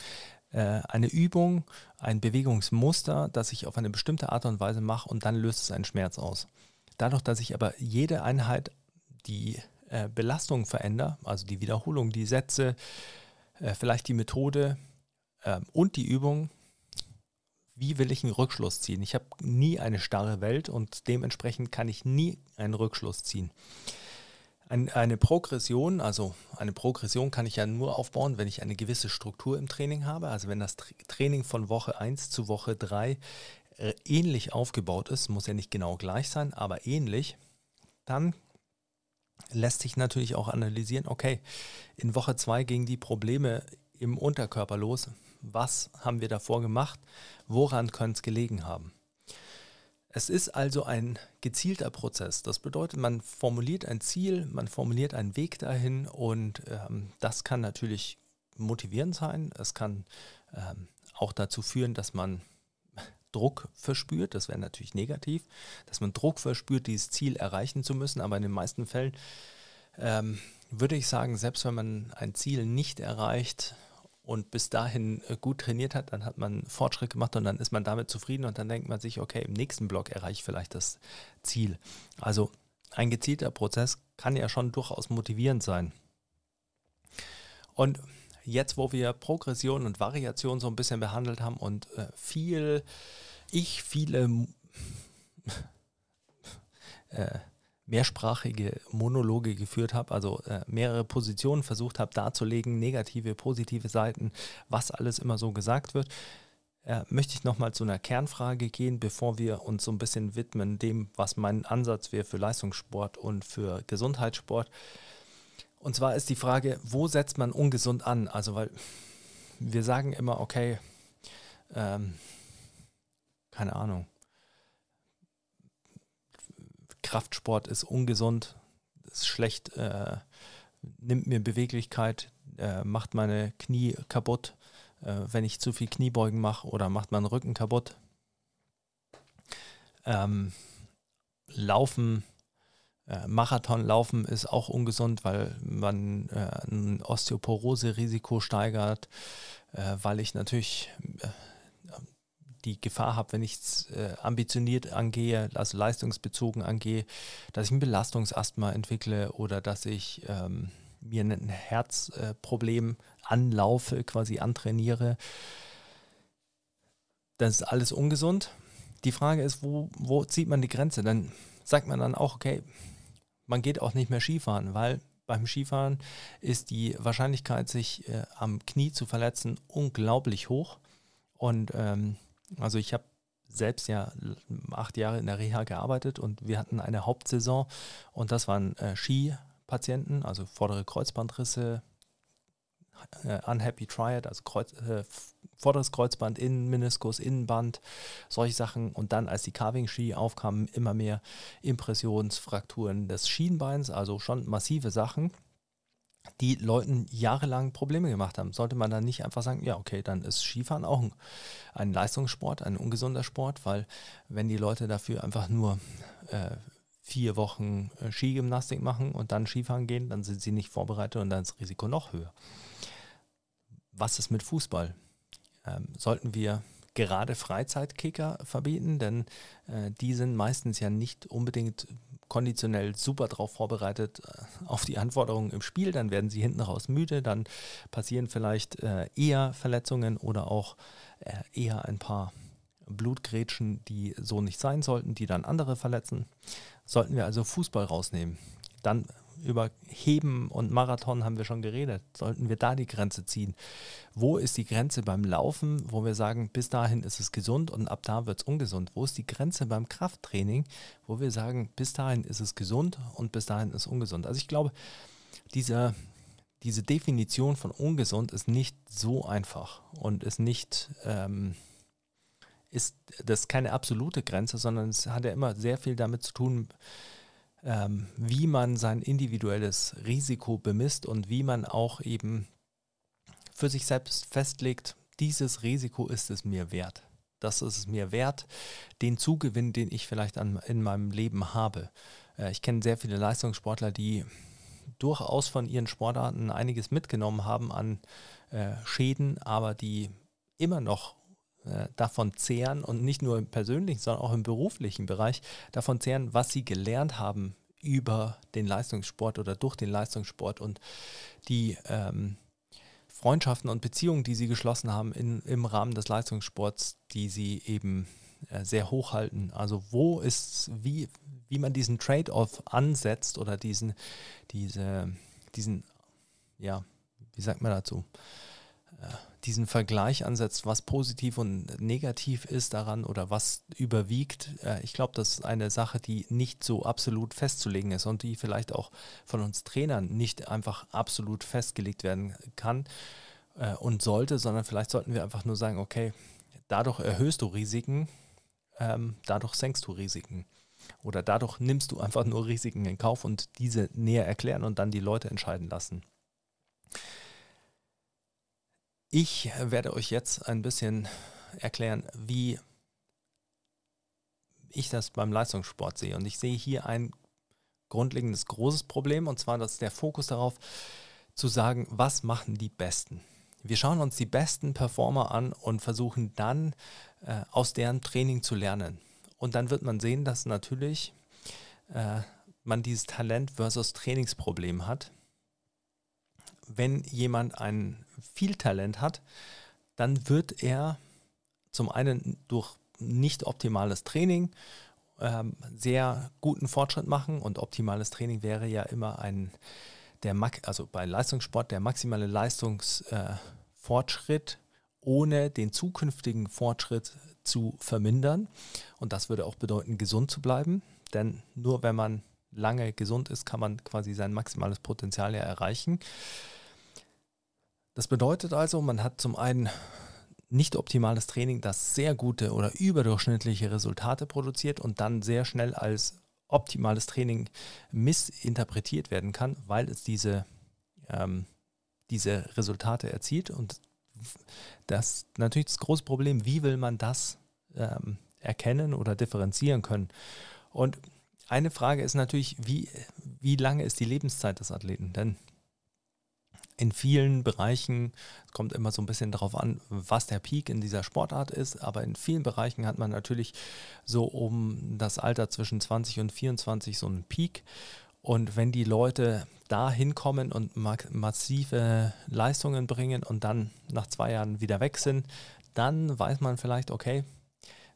äh, eine Übung, ein Bewegungsmuster, das ich auf eine bestimmte Art und Weise mache und dann löst es einen Schmerz aus. Dadurch, dass ich aber jede Einheit die äh, Belastung verändere, also die Wiederholung, die Sätze, vielleicht die Methode äh, und die Übung, wie will ich einen Rückschluss ziehen? Ich habe nie eine starre Welt und dementsprechend kann ich nie einen Rückschluss ziehen. Ein, eine Progression, also eine Progression kann ich ja nur aufbauen, wenn ich eine gewisse Struktur im Training habe, also wenn das Tra- Training von Woche eins zu Woche drei äh, ähnlich aufgebaut ist, muss ja nicht genau gleich sein, aber ähnlich, dann lässt sich natürlich auch analysieren, okay, in Woche zwei gingen die Probleme im Unterkörper los. Was haben wir davor gemacht? Woran könnte es gelegen haben? Es ist also ein gezielter Prozess. Das bedeutet, man formuliert ein Ziel, man formuliert einen Weg dahin und ähm, das kann natürlich motivierend sein. Es kann ähm, auch dazu führen, dass man Druck verspürt, das wäre natürlich negativ, dass man Druck verspürt, dieses Ziel erreichen zu müssen, aber in den meisten Fällen ähm, würde ich sagen, selbst wenn man ein Ziel nicht erreicht und bis dahin gut trainiert hat, dann hat man Fortschritt gemacht und dann ist man damit zufrieden und dann denkt man sich, okay, im nächsten Block erreiche ich vielleicht das Ziel. Also ein gezielter Prozess kann ja schon durchaus motivierend sein. Und jetzt, wo wir Progression und Variation so ein bisschen behandelt haben und äh, viel, ich viele äh, mehrsprachige Monologe geführt habe, also äh, mehrere Positionen versucht habe darzulegen, negative, positive Seiten, was alles immer so gesagt wird, äh, möchte ich nochmal zu einer Kernfrage gehen, bevor wir uns so ein bisschen widmen dem, was mein Ansatz wäre für Leistungssport und für Gesundheitssport. Und zwar ist die Frage, wo setzt man ungesund an? Also weil wir sagen immer, okay, ähm, keine Ahnung, Kraftsport ist ungesund, ist schlecht, äh, nimmt mir Beweglichkeit, äh, macht meine Knie kaputt, äh, wenn ich zu viel Kniebeugen mache oder macht meinen Rücken kaputt. Ähm, Laufen Äh, Marathonlaufen ist auch ungesund, weil man äh, ein Osteoporose-Risiko steigert, äh, weil ich natürlich äh, die Gefahr habe, wenn ich es äh, ambitioniert angehe, also leistungsbezogen angehe, dass ich ein Belastungsasthma entwickle oder dass ich ähm, mir ein Herzproblem äh, anlaufe, quasi antrainiere. Das ist alles ungesund. Die Frage ist, wo, wo zieht man die Grenze? Dann sagt man dann auch, okay, man geht auch nicht mehr Skifahren, weil beim Skifahren ist die Wahrscheinlichkeit, sich äh, am Knie zu verletzen, unglaublich hoch. Und ähm, also ich habe selbst ja acht Jahre in der Reha gearbeitet und wir hatten eine Hauptsaison und das waren äh, Skipatienten, also vordere Kreuzbandrisse, äh, Unhappy Triad, also Kreuz, äh, vorderes Kreuzband, Innenmeniskus, Innenband, solche Sachen. Und dann, als die Carving-Ski aufkamen, immer mehr Impressionsfrakturen des Schienbeins, also schon massive Sachen, die Leuten jahrelang Probleme gemacht haben. Sollte man dann nicht einfach sagen, ja okay, dann ist Skifahren auch ein, ein Leistungssport, ein ungesunder Sport, weil wenn die Leute dafür einfach nur äh, vier Wochen äh, Skigymnastik machen und dann Skifahren gehen, dann sind sie nicht vorbereitet und dann ist das Risiko noch höher. Was ist mit Fußball? Ähm, sollten wir gerade Freizeitkicker verbieten, denn äh, die sind meistens ja nicht unbedingt konditionell super drauf vorbereitet auf die Anforderungen im Spiel, dann werden sie hinten raus müde, dann passieren vielleicht äh, eher Verletzungen oder auch äh, eher ein paar Blutgrätschen, die so nicht sein sollten, die dann andere verletzen. Sollten wir also Fußball rausnehmen, dann über Heben und Marathon haben wir schon geredet. Sollten wir da die Grenze ziehen? Wo ist die Grenze beim Laufen, wo wir sagen, bis dahin ist es gesund und ab da wird es ungesund? Wo ist die Grenze beim Krafttraining, wo wir sagen, bis dahin ist es gesund und bis dahin ist es ungesund? Also ich glaube, diese, diese Definition von ungesund ist nicht so einfach und ist nicht... Ähm, ist das keine absolute Grenze, sondern es hat ja immer sehr viel damit zu tun, Ähm, wie man sein individuelles Risiko bemisst und wie man auch eben für sich selbst festlegt, dieses Risiko ist es mir wert. Das ist es mir wert, den Zugewinn, den ich vielleicht an, in meinem Leben habe. Äh, ich kenne sehr viele Leistungssportler, die durchaus von ihren Sportarten einiges mitgenommen haben an äh, Schäden, aber die immer noch davon zehren und nicht nur im persönlichen, sondern auch im beruflichen Bereich davon zehren, was sie gelernt haben über den Leistungssport oder durch den Leistungssport und die ähm, Freundschaften und Beziehungen, die sie geschlossen haben in, im Rahmen des Leistungssports, die sie eben äh, sehr hochhalten. Also wo ist, wie, wie man diesen Trade-off ansetzt oder diesen, diese, diesen, ja, wie sagt man dazu? Diesen Vergleich ansetzt, was positiv und negativ ist daran oder was überwiegt. Ich glaube, das ist eine Sache, die nicht so absolut festzulegen ist und die vielleicht auch von uns Trainern nicht einfach absolut festgelegt werden kann und sollte, sondern vielleicht sollten wir einfach nur sagen, okay, dadurch erhöhst du Risiken, dadurch senkst du Risiken. Oder dadurch nimmst du einfach nur Risiken in Kauf und diese näher erklären und dann die Leute entscheiden lassen. Ich werde euch jetzt ein bisschen erklären, wie ich das beim Leistungssport sehe. Und ich sehe hier ein grundlegendes großes Problem, und zwar dass der Fokus darauf zu sagen, was machen die Besten. Wir schauen uns die besten Performer an und versuchen dann äh, aus deren Training zu lernen. Und dann wird man sehen, dass natürlich äh, man dieses Talent versus Trainingsproblem hat. Wenn jemand ein viel Talent hat, dann wird er zum einen durch nicht optimales Training ähm, sehr guten Fortschritt machen, und optimales Training wäre ja immer ein, der also bei Leistungssport der maximale Leistungsfortschritt, äh, ohne den zukünftigen Fortschritt zu vermindern, und das würde auch bedeuten, gesund zu bleiben, denn nur wenn man lange gesund ist, kann man quasi sein maximales Potenzial ja erreichen. Das bedeutet also, man hat zum einen nicht optimales Training, das sehr gute oder überdurchschnittliche Resultate produziert und dann sehr schnell als optimales Training missinterpretiert werden kann, weil es diese, ähm, diese Resultate erzielt. Und das ist natürlich das große Problem, wie will man das ähm, erkennen oder differenzieren können. Und eine Frage ist natürlich, wie, wie lange ist die Lebenszeit des Athleten? Denn in vielen Bereichen, es kommt immer so ein bisschen darauf an, was der Peak in dieser Sportart ist, aber in vielen Bereichen hat man natürlich so um das Alter zwischen zwanzig und vierundzwanzig so einen Peak. Und wenn die Leute da hinkommen und massive Leistungen bringen und dann nach zwei Jahren wieder weg sind, dann weiß man vielleicht, okay,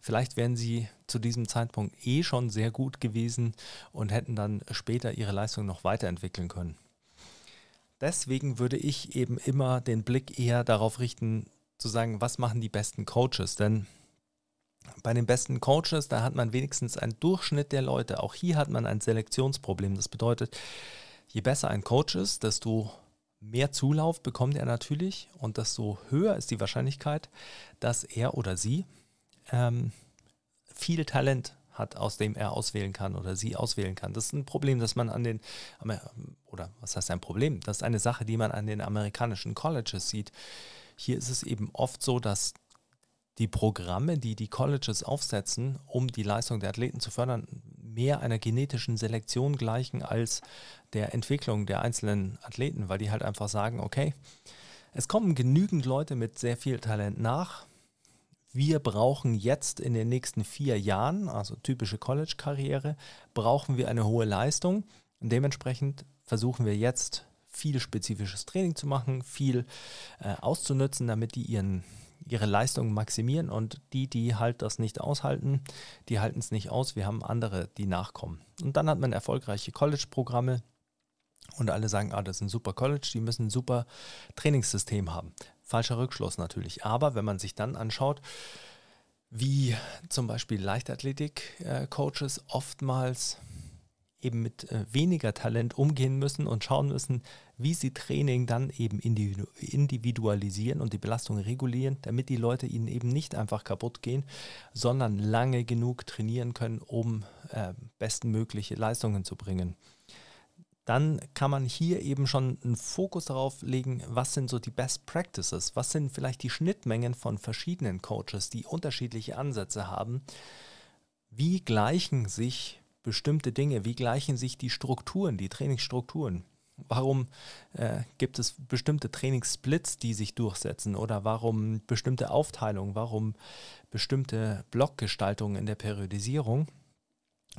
vielleicht wären sie zu diesem Zeitpunkt eh schon sehr gut gewesen und hätten dann später ihre Leistung noch weiterentwickeln können. Deswegen würde ich eben immer den Blick eher darauf richten, zu sagen, was machen die besten Coaches? Denn bei den besten Coaches, da hat man wenigstens einen Durchschnitt der Leute. Auch hier hat man ein Selektionsproblem. Das bedeutet, je besser ein Coach ist, desto mehr Zulauf bekommt er natürlich und desto höher ist die Wahrscheinlichkeit, dass er oder sie ähm, viel Talent hat. hat, aus dem er auswählen kann oder sie auswählen kann. Das ist ein Problem, dass man an den, oder was heißt ein Problem? Das ist eine Sache, die man an den amerikanischen Colleges sieht. Hier ist es eben oft so, dass die Programme, die die Colleges aufsetzen, um die Leistung der Athleten zu fördern, mehr einer genetischen Selektion gleichen als der Entwicklung der einzelnen Athleten, weil die halt einfach sagen, okay, es kommen genügend Leute mit sehr viel Talent nach, wir brauchen jetzt in den nächsten vier Jahren, also typische College-Karriere, brauchen wir eine hohe Leistung. Und dementsprechend versuchen wir jetzt viel spezifisches Training zu machen, viel äh, auszunutzen, damit die ihren, ihre Leistung maximieren. Und die, die halt das nicht aushalten, die halten es nicht aus. Wir haben andere, die nachkommen. Und dann hat man erfolgreiche College-Programme und alle sagen, ah, das ist ein super College, die müssen ein super Trainingssystem haben. Falscher Rückschluss natürlich. Aber wenn man sich dann anschaut, wie zum Beispiel Leichtathletik-Coaches oftmals eben mit weniger Talent umgehen müssen und schauen müssen, wie sie Training dann eben individualisieren und die Belastung regulieren, damit die Leute ihnen eben nicht einfach kaputt gehen, sondern lange genug trainieren können, um bestmögliche Leistungen zu bringen. Dann kann man hier eben schon einen Fokus darauf legen, was sind so die Best Practices, was sind vielleicht die Schnittmengen von verschiedenen Coaches, die unterschiedliche Ansätze haben. Wie gleichen sich bestimmte Dinge, wie gleichen sich die Strukturen, die Trainingsstrukturen? Warum äh, gibt es bestimmte Trainingssplits, die sich durchsetzen oder warum bestimmte Aufteilungen, warum bestimmte Blockgestaltungen in der Periodisierung?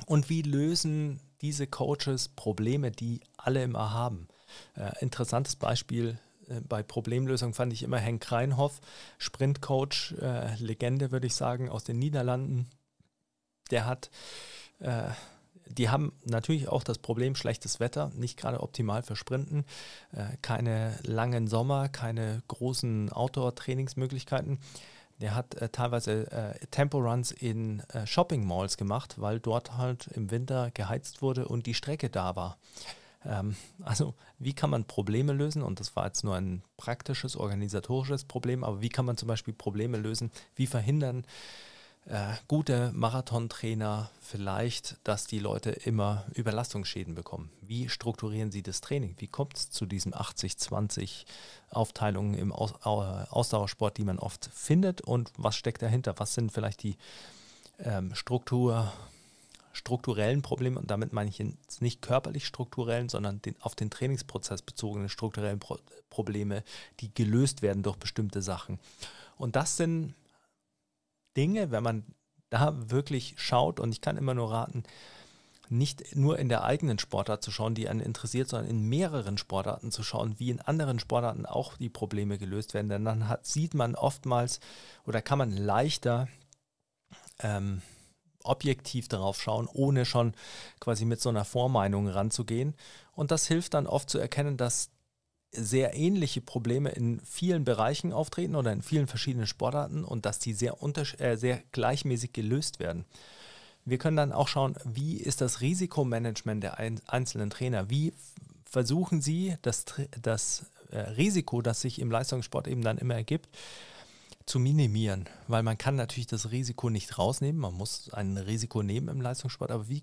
Und wie lösen diese Coaches Probleme, die alle immer haben? Äh, interessantes Beispiel äh, bei Problemlösung fand ich immer Henk Reinhoff, Sprintcoach, äh, Legende würde ich sagen, aus den Niederlanden. Der hat, äh, die haben natürlich auch das Problem schlechtes Wetter, nicht gerade optimal für Sprinten, äh, keine langen Sommer, keine großen Outdoor-Trainingsmöglichkeiten. Der hat äh, teilweise äh, Temporuns in äh, Shopping-Malls gemacht, weil dort halt im Winter geheizt wurde und die Strecke da war. Ähm, also wie kann man Probleme lösen? Und das war jetzt nur ein praktisches, organisatorisches Problem, aber wie kann man zum Beispiel Probleme lösen? Wie verhindern äh, gute Marathontrainer vielleicht, dass die Leute immer Überlastungsschäden bekommen? Wie strukturieren sie das Training? Wie kommt es zu diesen achtzig zwanzig Aufteilungen im Ausdauersport, die man oft findet, und was steckt dahinter? Was sind vielleicht die ähm, Struktur, strukturellen Probleme? Und damit meine ich jetzt nicht körperlich strukturellen, sondern den, auf den Trainingsprozess bezogenen strukturellen Pro- Probleme, die gelöst werden durch bestimmte Sachen. Und das sind Dinge, wenn man da wirklich schaut, und ich kann immer nur raten, nicht nur in der eigenen Sportart zu schauen, die einen interessiert, sondern in mehreren Sportarten zu schauen, wie in anderen Sportarten auch die Probleme gelöst werden. Denn dann hat, sieht man oftmals oder kann man leichter ähm, objektiv darauf schauen, ohne schon quasi mit so einer Vormeinung ranzugehen. Und das hilft dann oft zu erkennen, dass sehr ähnliche Probleme in vielen Bereichen auftreten oder in vielen verschiedenen Sportarten und dass die sehr, untersche- äh, sehr gleichmäßig gelöst werden. Wir können dann auch schauen, wie ist das Risikomanagement der einzelnen Trainer? Wie versuchen sie, das, das Risiko, das sich im Leistungssport eben dann immer ergibt, zu minimieren? Weil man kann natürlich das Risiko nicht rausnehmen, man muss ein Risiko nehmen im Leistungssport, aber wie,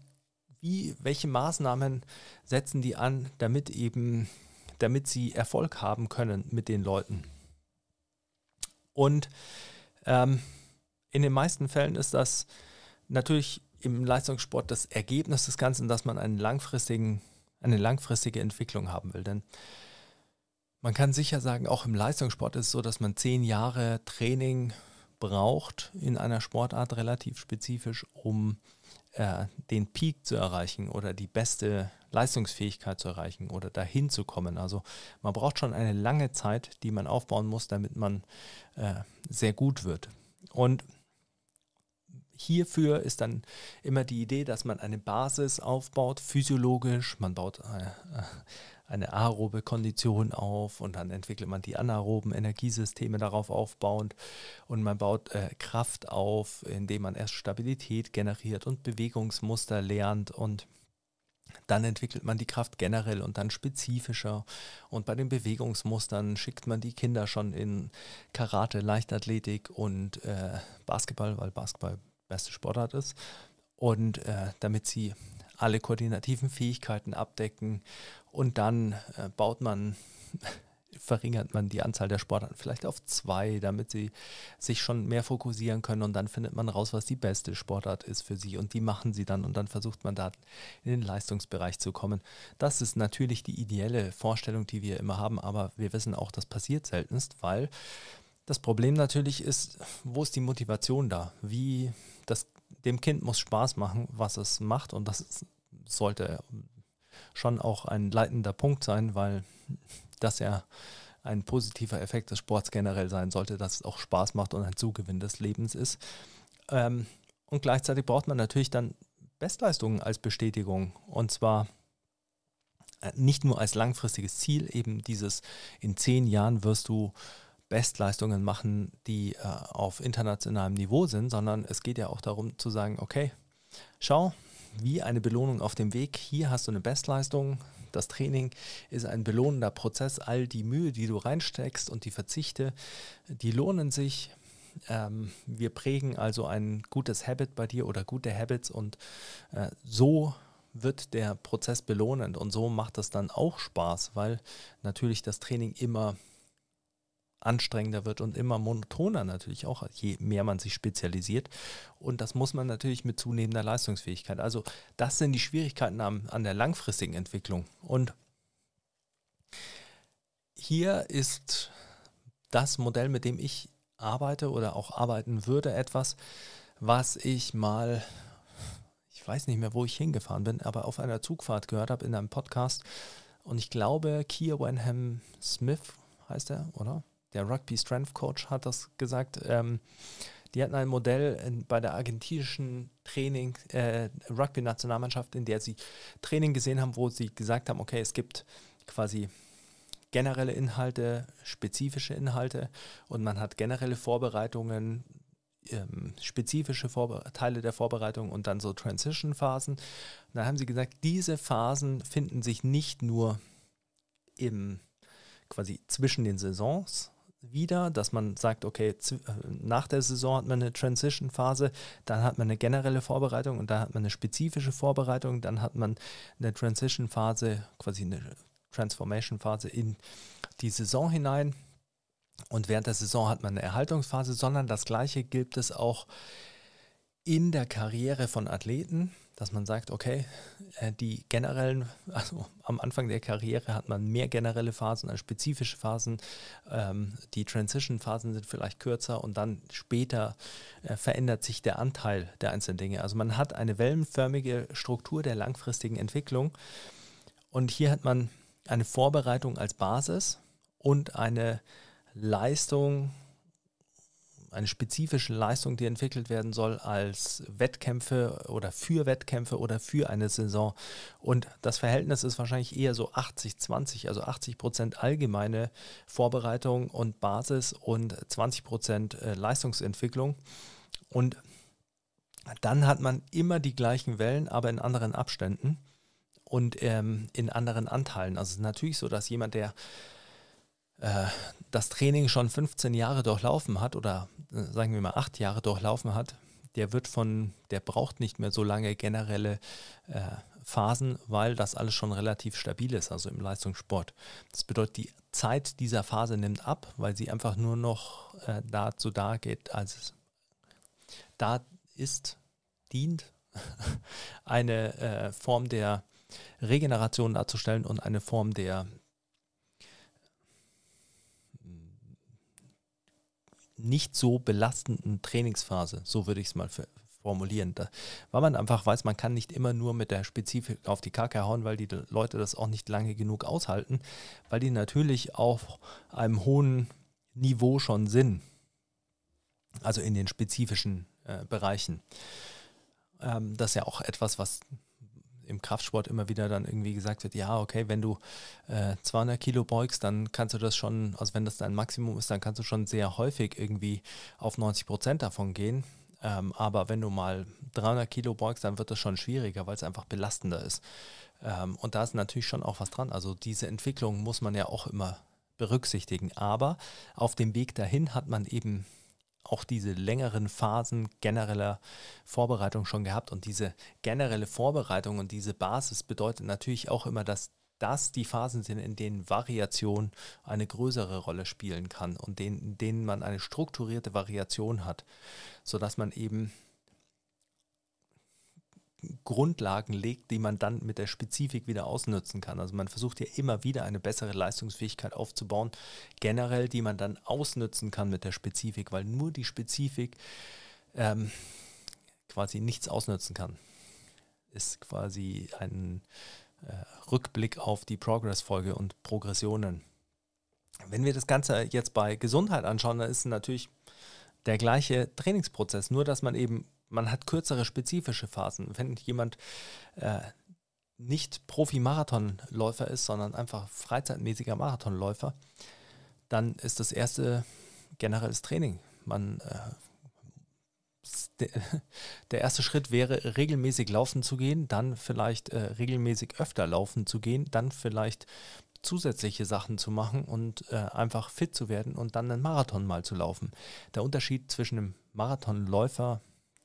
wie, welche Maßnahmen setzen die an, damit eben, damit sie Erfolg haben können mit den Leuten? Und ähm, in den meisten Fällen ist das natürlich im Leistungssport das Ergebnis des Ganzen, dass man einen langfristigen, eine langfristige Entwicklung haben will. Denn man kann sicher sagen, auch im Leistungssport ist es so, dass man zehn Jahre Training braucht in einer Sportart relativ spezifisch, um äh, den Peak zu erreichen oder die beste Leistungsfähigkeit zu erreichen oder dahin zu kommen. Also man braucht schon eine lange Zeit, die man aufbauen muss, damit man äh, sehr gut wird. Und hierfür ist dann immer die Idee, dass man eine Basis aufbaut, physiologisch, man baut eine, eine aerobe Kondition auf und dann entwickelt man die anaeroben Energiesysteme darauf aufbauend und man baut äh, Kraft auf, indem man erst Stabilität generiert und Bewegungsmuster lernt und dann entwickelt man die Kraft generell und dann spezifischer und bei den Bewegungsmustern schickt man die Kinder schon in Karate, Leichtathletik und äh, Basketball, weil Basketball beste Sportart ist und äh, damit sie alle koordinativen Fähigkeiten abdecken und dann äh, baut man, verringert man die Anzahl der Sportarten vielleicht auf zwei, damit sie sich schon mehr fokussieren können und dann findet man raus, was die beste Sportart ist für sie und die machen sie dann und dann versucht man da in den Leistungsbereich zu kommen. Das ist natürlich die ideelle Vorstellung, die wir immer haben, aber wir wissen auch, das passiert seltenst, weil das Problem natürlich ist, wo ist die Motivation da? Wie das, dem Kind muss Spaß machen, was es macht und das ist, sollte schon auch ein leitender Punkt sein, weil das ja ein positiver Effekt des Sports generell sein sollte, dass es auch Spaß macht und ein Zugewinn des Lebens ist. Ähm, und gleichzeitig braucht man natürlich dann Bestleistungen als Bestätigung und zwar nicht nur als langfristiges Ziel, eben dieses in zehn Jahren wirst du Bestleistungen machen, die äh, auf internationalem Niveau sind, sondern es geht ja auch darum zu sagen, okay, schau, wie eine Belohnung auf dem Weg, hier hast du eine Bestleistung, das Training ist ein belohnender Prozess, all die Mühe, die du reinsteckst und die Verzichte, die lohnen sich. Ähm, wir prägen also ein gutes Habit bei dir oder gute Habits und äh, so wird der Prozess belohnend und so macht das dann auch Spaß, weil natürlich das Training immer anstrengender wird und immer monotoner natürlich auch, je mehr man sich spezialisiert. Und das muss man natürlich mit zunehmender Leistungsfähigkeit. Also das sind die Schwierigkeiten an, an der langfristigen Entwicklung. Und hier ist das Modell, mit dem ich arbeite oder auch arbeiten würde, etwas, was ich mal, ich weiß nicht mehr, wo ich hingefahren bin, aber auf einer Zugfahrt gehört habe in einem Podcast. Und ich glaube, Keir Wenham-Smith heißt er, oder? Der Rugby Strength Coach hat das gesagt. Ähm, die hatten ein Modell in, bei der argentinischen Training, äh, Rugby-Nationalmannschaft, in der sie Training gesehen haben, wo sie gesagt haben, okay, es gibt quasi generelle Inhalte, spezifische Inhalte und man hat generelle Vorbereitungen, ähm, spezifische Vorbe- Teile der Vorbereitung und dann so Transition-Phasen. Und da haben sie gesagt, diese Phasen finden sich nicht nur im quasi zwischen den Saisons wieder, dass man sagt, okay, nach der Saison hat man eine Transition-Phase, dann hat man eine generelle Vorbereitung und dann hat man eine spezifische Vorbereitung, dann hat man eine Transition-Phase, quasi eine Transformation-Phase in die Saison hinein und während der Saison hat man eine Erhaltungsphase, sondern das Gleiche gibt es auch in der Karriere von Athleten, dass man sagt, okay, die generellen, also am Anfang der Karriere hat man mehr generelle Phasen als spezifische Phasen, ähm, die Transition-Phasen sind vielleicht kürzer und dann später äh, verändert sich der Anteil der einzelnen Dinge. Also man hat eine wellenförmige Struktur der langfristigen Entwicklung und hier hat man eine Vorbereitung als Basis und eine Leistung, eine spezifische Leistung, die entwickelt werden soll als Wettkämpfe oder für Wettkämpfe oder für eine Saison. Und das Verhältnis ist wahrscheinlich eher so achtzig zwanzig, also achtzig Prozent allgemeine Vorbereitung und Basis und zwanzig Prozent Leistungsentwicklung. Und dann hat man immer die gleichen Wellen, aber in anderen Abständen und ähm, in anderen Anteilen. Also es ist natürlich so, dass jemand, der das Training schon fünfzehn Jahre durchlaufen hat oder sagen wir mal acht Jahre durchlaufen hat, der wird von, der braucht nicht mehr so lange generelle äh, Phasen, weil das alles schon relativ stabil ist, also im Leistungssport. Das bedeutet, die Zeit dieser Phase nimmt ab, weil sie einfach nur noch äh, dazu da geht, als da ist, dient, eine äh, Form der Regeneration darzustellen und eine Form der nicht so belastenden Trainingsphase, so würde ich es mal formulieren. Da, weil man einfach weiß, man kann nicht immer nur mit der Spezifik auf die Kacke hauen, weil die Leute das auch nicht lange genug aushalten, weil die natürlich auf einem hohen Niveau schon sind, also in den spezifischen äh, Bereichen. Ähm, das ist ja auch etwas, was im Kraftsport immer wieder dann irgendwie gesagt wird, ja, okay, wenn du äh, zweihundert Kilo beugst, dann kannst du das schon, also wenn das dein Maximum ist, dann kannst du schon sehr häufig irgendwie auf neunzig Prozent davon gehen. Ähm, aber wenn du mal dreihundert Kilo beugst, dann wird das schon schwieriger, weil es einfach belastender ist. Ähm, und da ist natürlich schon auch was dran. Also diese Entwicklung muss man ja auch immer berücksichtigen. Aber auf dem Weg dahin hat man eben auch diese längeren Phasen genereller Vorbereitung schon gehabt. Und diese generelle Vorbereitung und diese Basis bedeutet natürlich auch immer, dass das die Phasen sind, in denen Variation eine größere Rolle spielen kann und in denen man eine strukturierte Variation hat, sodass man eben Grundlagen legt, die man dann mit der Spezifik wieder ausnutzen kann. Also man versucht ja immer wieder eine bessere Leistungsfähigkeit aufzubauen, generell, die man dann ausnutzen kann mit der Spezifik, weil nur die Spezifik ähm, quasi nichts ausnutzen kann. Ist quasi ein äh, Rückblick auf die Progress-Folge und Progressionen. Wenn wir das Ganze jetzt bei Gesundheit anschauen, dann ist natürlich der gleiche Trainingsprozess, nur dass man eben Man hat kürzere spezifische Phasen. Wenn jemand äh, nicht Profi-Marathonläufer ist, sondern einfach freizeitmäßiger Marathonläufer, dann ist das erste generelles Training. Man, äh, der erste Schritt wäre, regelmäßig laufen zu gehen, dann vielleicht äh, regelmäßig öfter laufen zu gehen, dann vielleicht zusätzliche Sachen zu machen und äh, einfach fit zu werden und dann einen Marathon mal zu laufen. Der Unterschied zwischen einem Marathonläufer,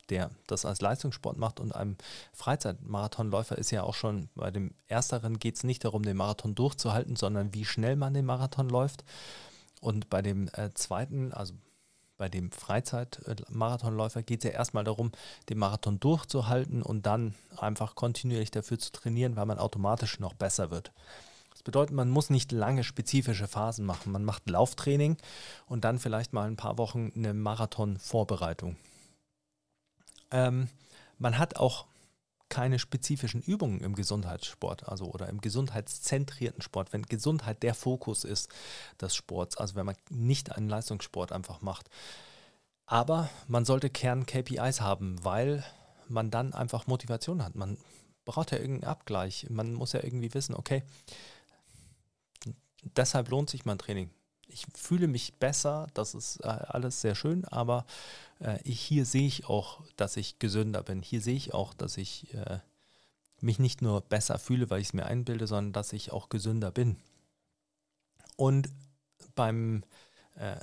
der das als Leistungssport macht, und einem Freizeitmarathonläufer ist ja auch schon, bei dem Ersteren geht es nicht darum, den Marathon durchzuhalten, sondern wie schnell man den Marathon läuft. Und bei dem äh, Zweiten, also bei dem Freizeitmarathonläufer, geht es ja erstmal darum, den Marathon durchzuhalten und dann einfach kontinuierlich dafür zu trainieren, weil man automatisch noch besser wird. Das bedeutet, man muss nicht lange spezifische Phasen machen. Man macht Lauftraining und dann vielleicht mal ein paar Wochen eine Marathonvorbereitung. Ähm, man hat auch keine spezifischen Übungen im Gesundheitssport, also oder im gesundheitszentrierten Sport, wenn Gesundheit der Fokus ist des Sports, also wenn man nicht einen Leistungssport einfach macht. Aber man sollte Kern-K P Is haben, weil man dann einfach Motivation hat. Man braucht ja irgendeinen Abgleich. Man muss ja irgendwie wissen, okay, deshalb lohnt sich mein Training. Ich fühle mich besser, das ist alles sehr schön, aber äh, ich, hier sehe ich auch, dass ich gesünder bin. Hier sehe ich auch, dass ich äh, mich nicht nur besser fühle, weil ich es mir einbilde, sondern dass ich auch gesünder bin. Und beim äh,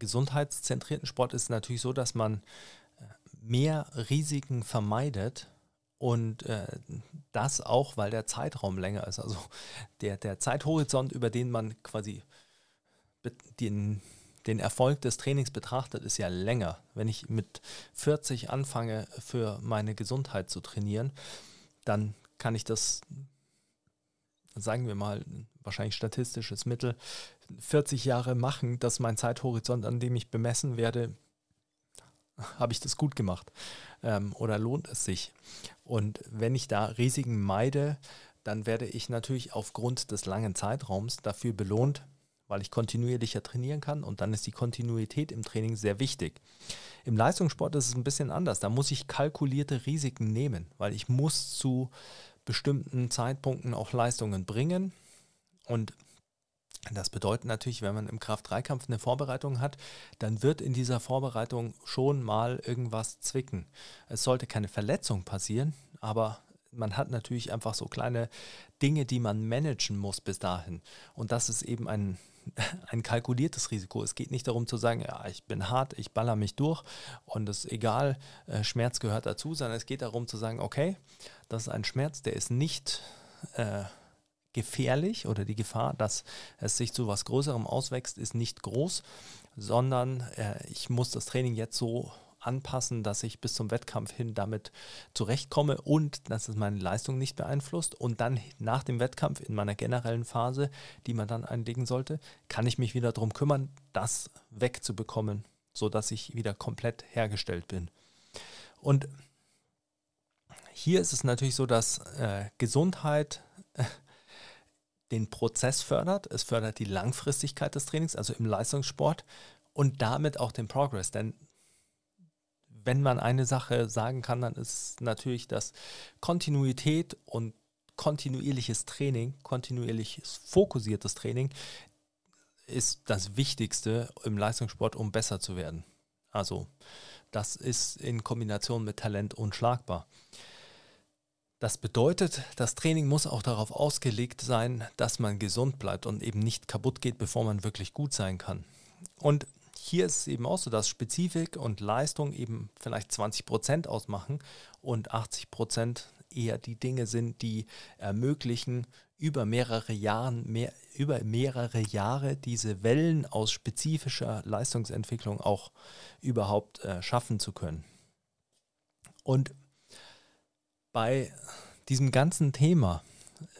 gesundheitszentrierten Sport ist es natürlich so, dass man mehr Risiken vermeidet. Und äh, das auch, weil der Zeitraum länger ist. Also der, der Zeithorizont, über den man quasi Den, den Erfolg des Trainings betrachtet, ist ja länger. Wenn ich mit vierzig anfange, für meine Gesundheit zu trainieren, dann kann ich das, sagen wir mal, wahrscheinlich statistisches Mittel, vierzig Jahre machen, dass mein Zeithorizont, an dem ich bemessen werde, habe ich das gut gemacht ähm, oder lohnt es sich. Und wenn ich da Risiken meide, dann werde ich natürlich aufgrund des langen Zeitraums dafür belohnt, weil ich kontinuierlicher trainieren kann, und dann ist die Kontinuität im Training sehr wichtig. Im Leistungssport ist es ein bisschen anders. Da muss ich kalkulierte Risiken nehmen, weil ich muss zu bestimmten Zeitpunkten auch Leistungen bringen. Und das bedeutet natürlich, wenn man im Kraft drei Kampf eine Vorbereitung hat, dann wird in dieser Vorbereitung schon mal irgendwas zwicken. Es sollte keine Verletzung passieren, aber man hat natürlich einfach so kleine Dinge, die man managen muss bis dahin. Und das ist eben ein, ein kalkuliertes Risiko. Es geht nicht darum zu sagen, ja, ich bin hart, ich baller mich durch und es ist egal, äh, Schmerz gehört dazu, sondern es geht darum zu sagen, okay, das ist ein Schmerz, der ist nicht äh, gefährlich, oder die Gefahr, dass es sich zu was Größerem auswächst, ist nicht groß, sondern äh, ich muss das Training jetzt so anpassen, dass ich bis zum Wettkampf hin damit zurechtkomme und dass es meine Leistung nicht beeinflusst. Und dann nach dem Wettkampf in meiner generellen Phase, die man dann einlegen sollte, kann ich mich wieder darum kümmern, das wegzubekommen, sodass ich wieder komplett hergestellt bin. Und hier ist es natürlich so, dass äh, Gesundheit äh, den Prozess fördert. Es fördert die Langfristigkeit des Trainings, also im Leistungssport und damit auch den Progress. Denn wenn man eine Sache sagen kann, dann ist natürlich, dass Kontinuität und kontinuierliches Training, kontinuierliches fokussiertes Training ist das Wichtigste im Leistungssport, um besser zu werden. Also das ist in Kombination mit Talent unschlagbar. Das bedeutet, das Training muss auch darauf ausgelegt sein, dass man gesund bleibt und eben nicht kaputt geht, bevor man wirklich gut sein kann. Und hier ist es eben auch so, dass Spezifik und Leistung eben vielleicht zwanzig Prozent ausmachen und achtzig Prozent eher die Dinge sind, die ermöglichen, über mehrere Jahre, mehr, über mehrere Jahre diese Wellen aus spezifischer Leistungsentwicklung auch überhaupt äh, schaffen zu können. Und bei diesem ganzen Thema,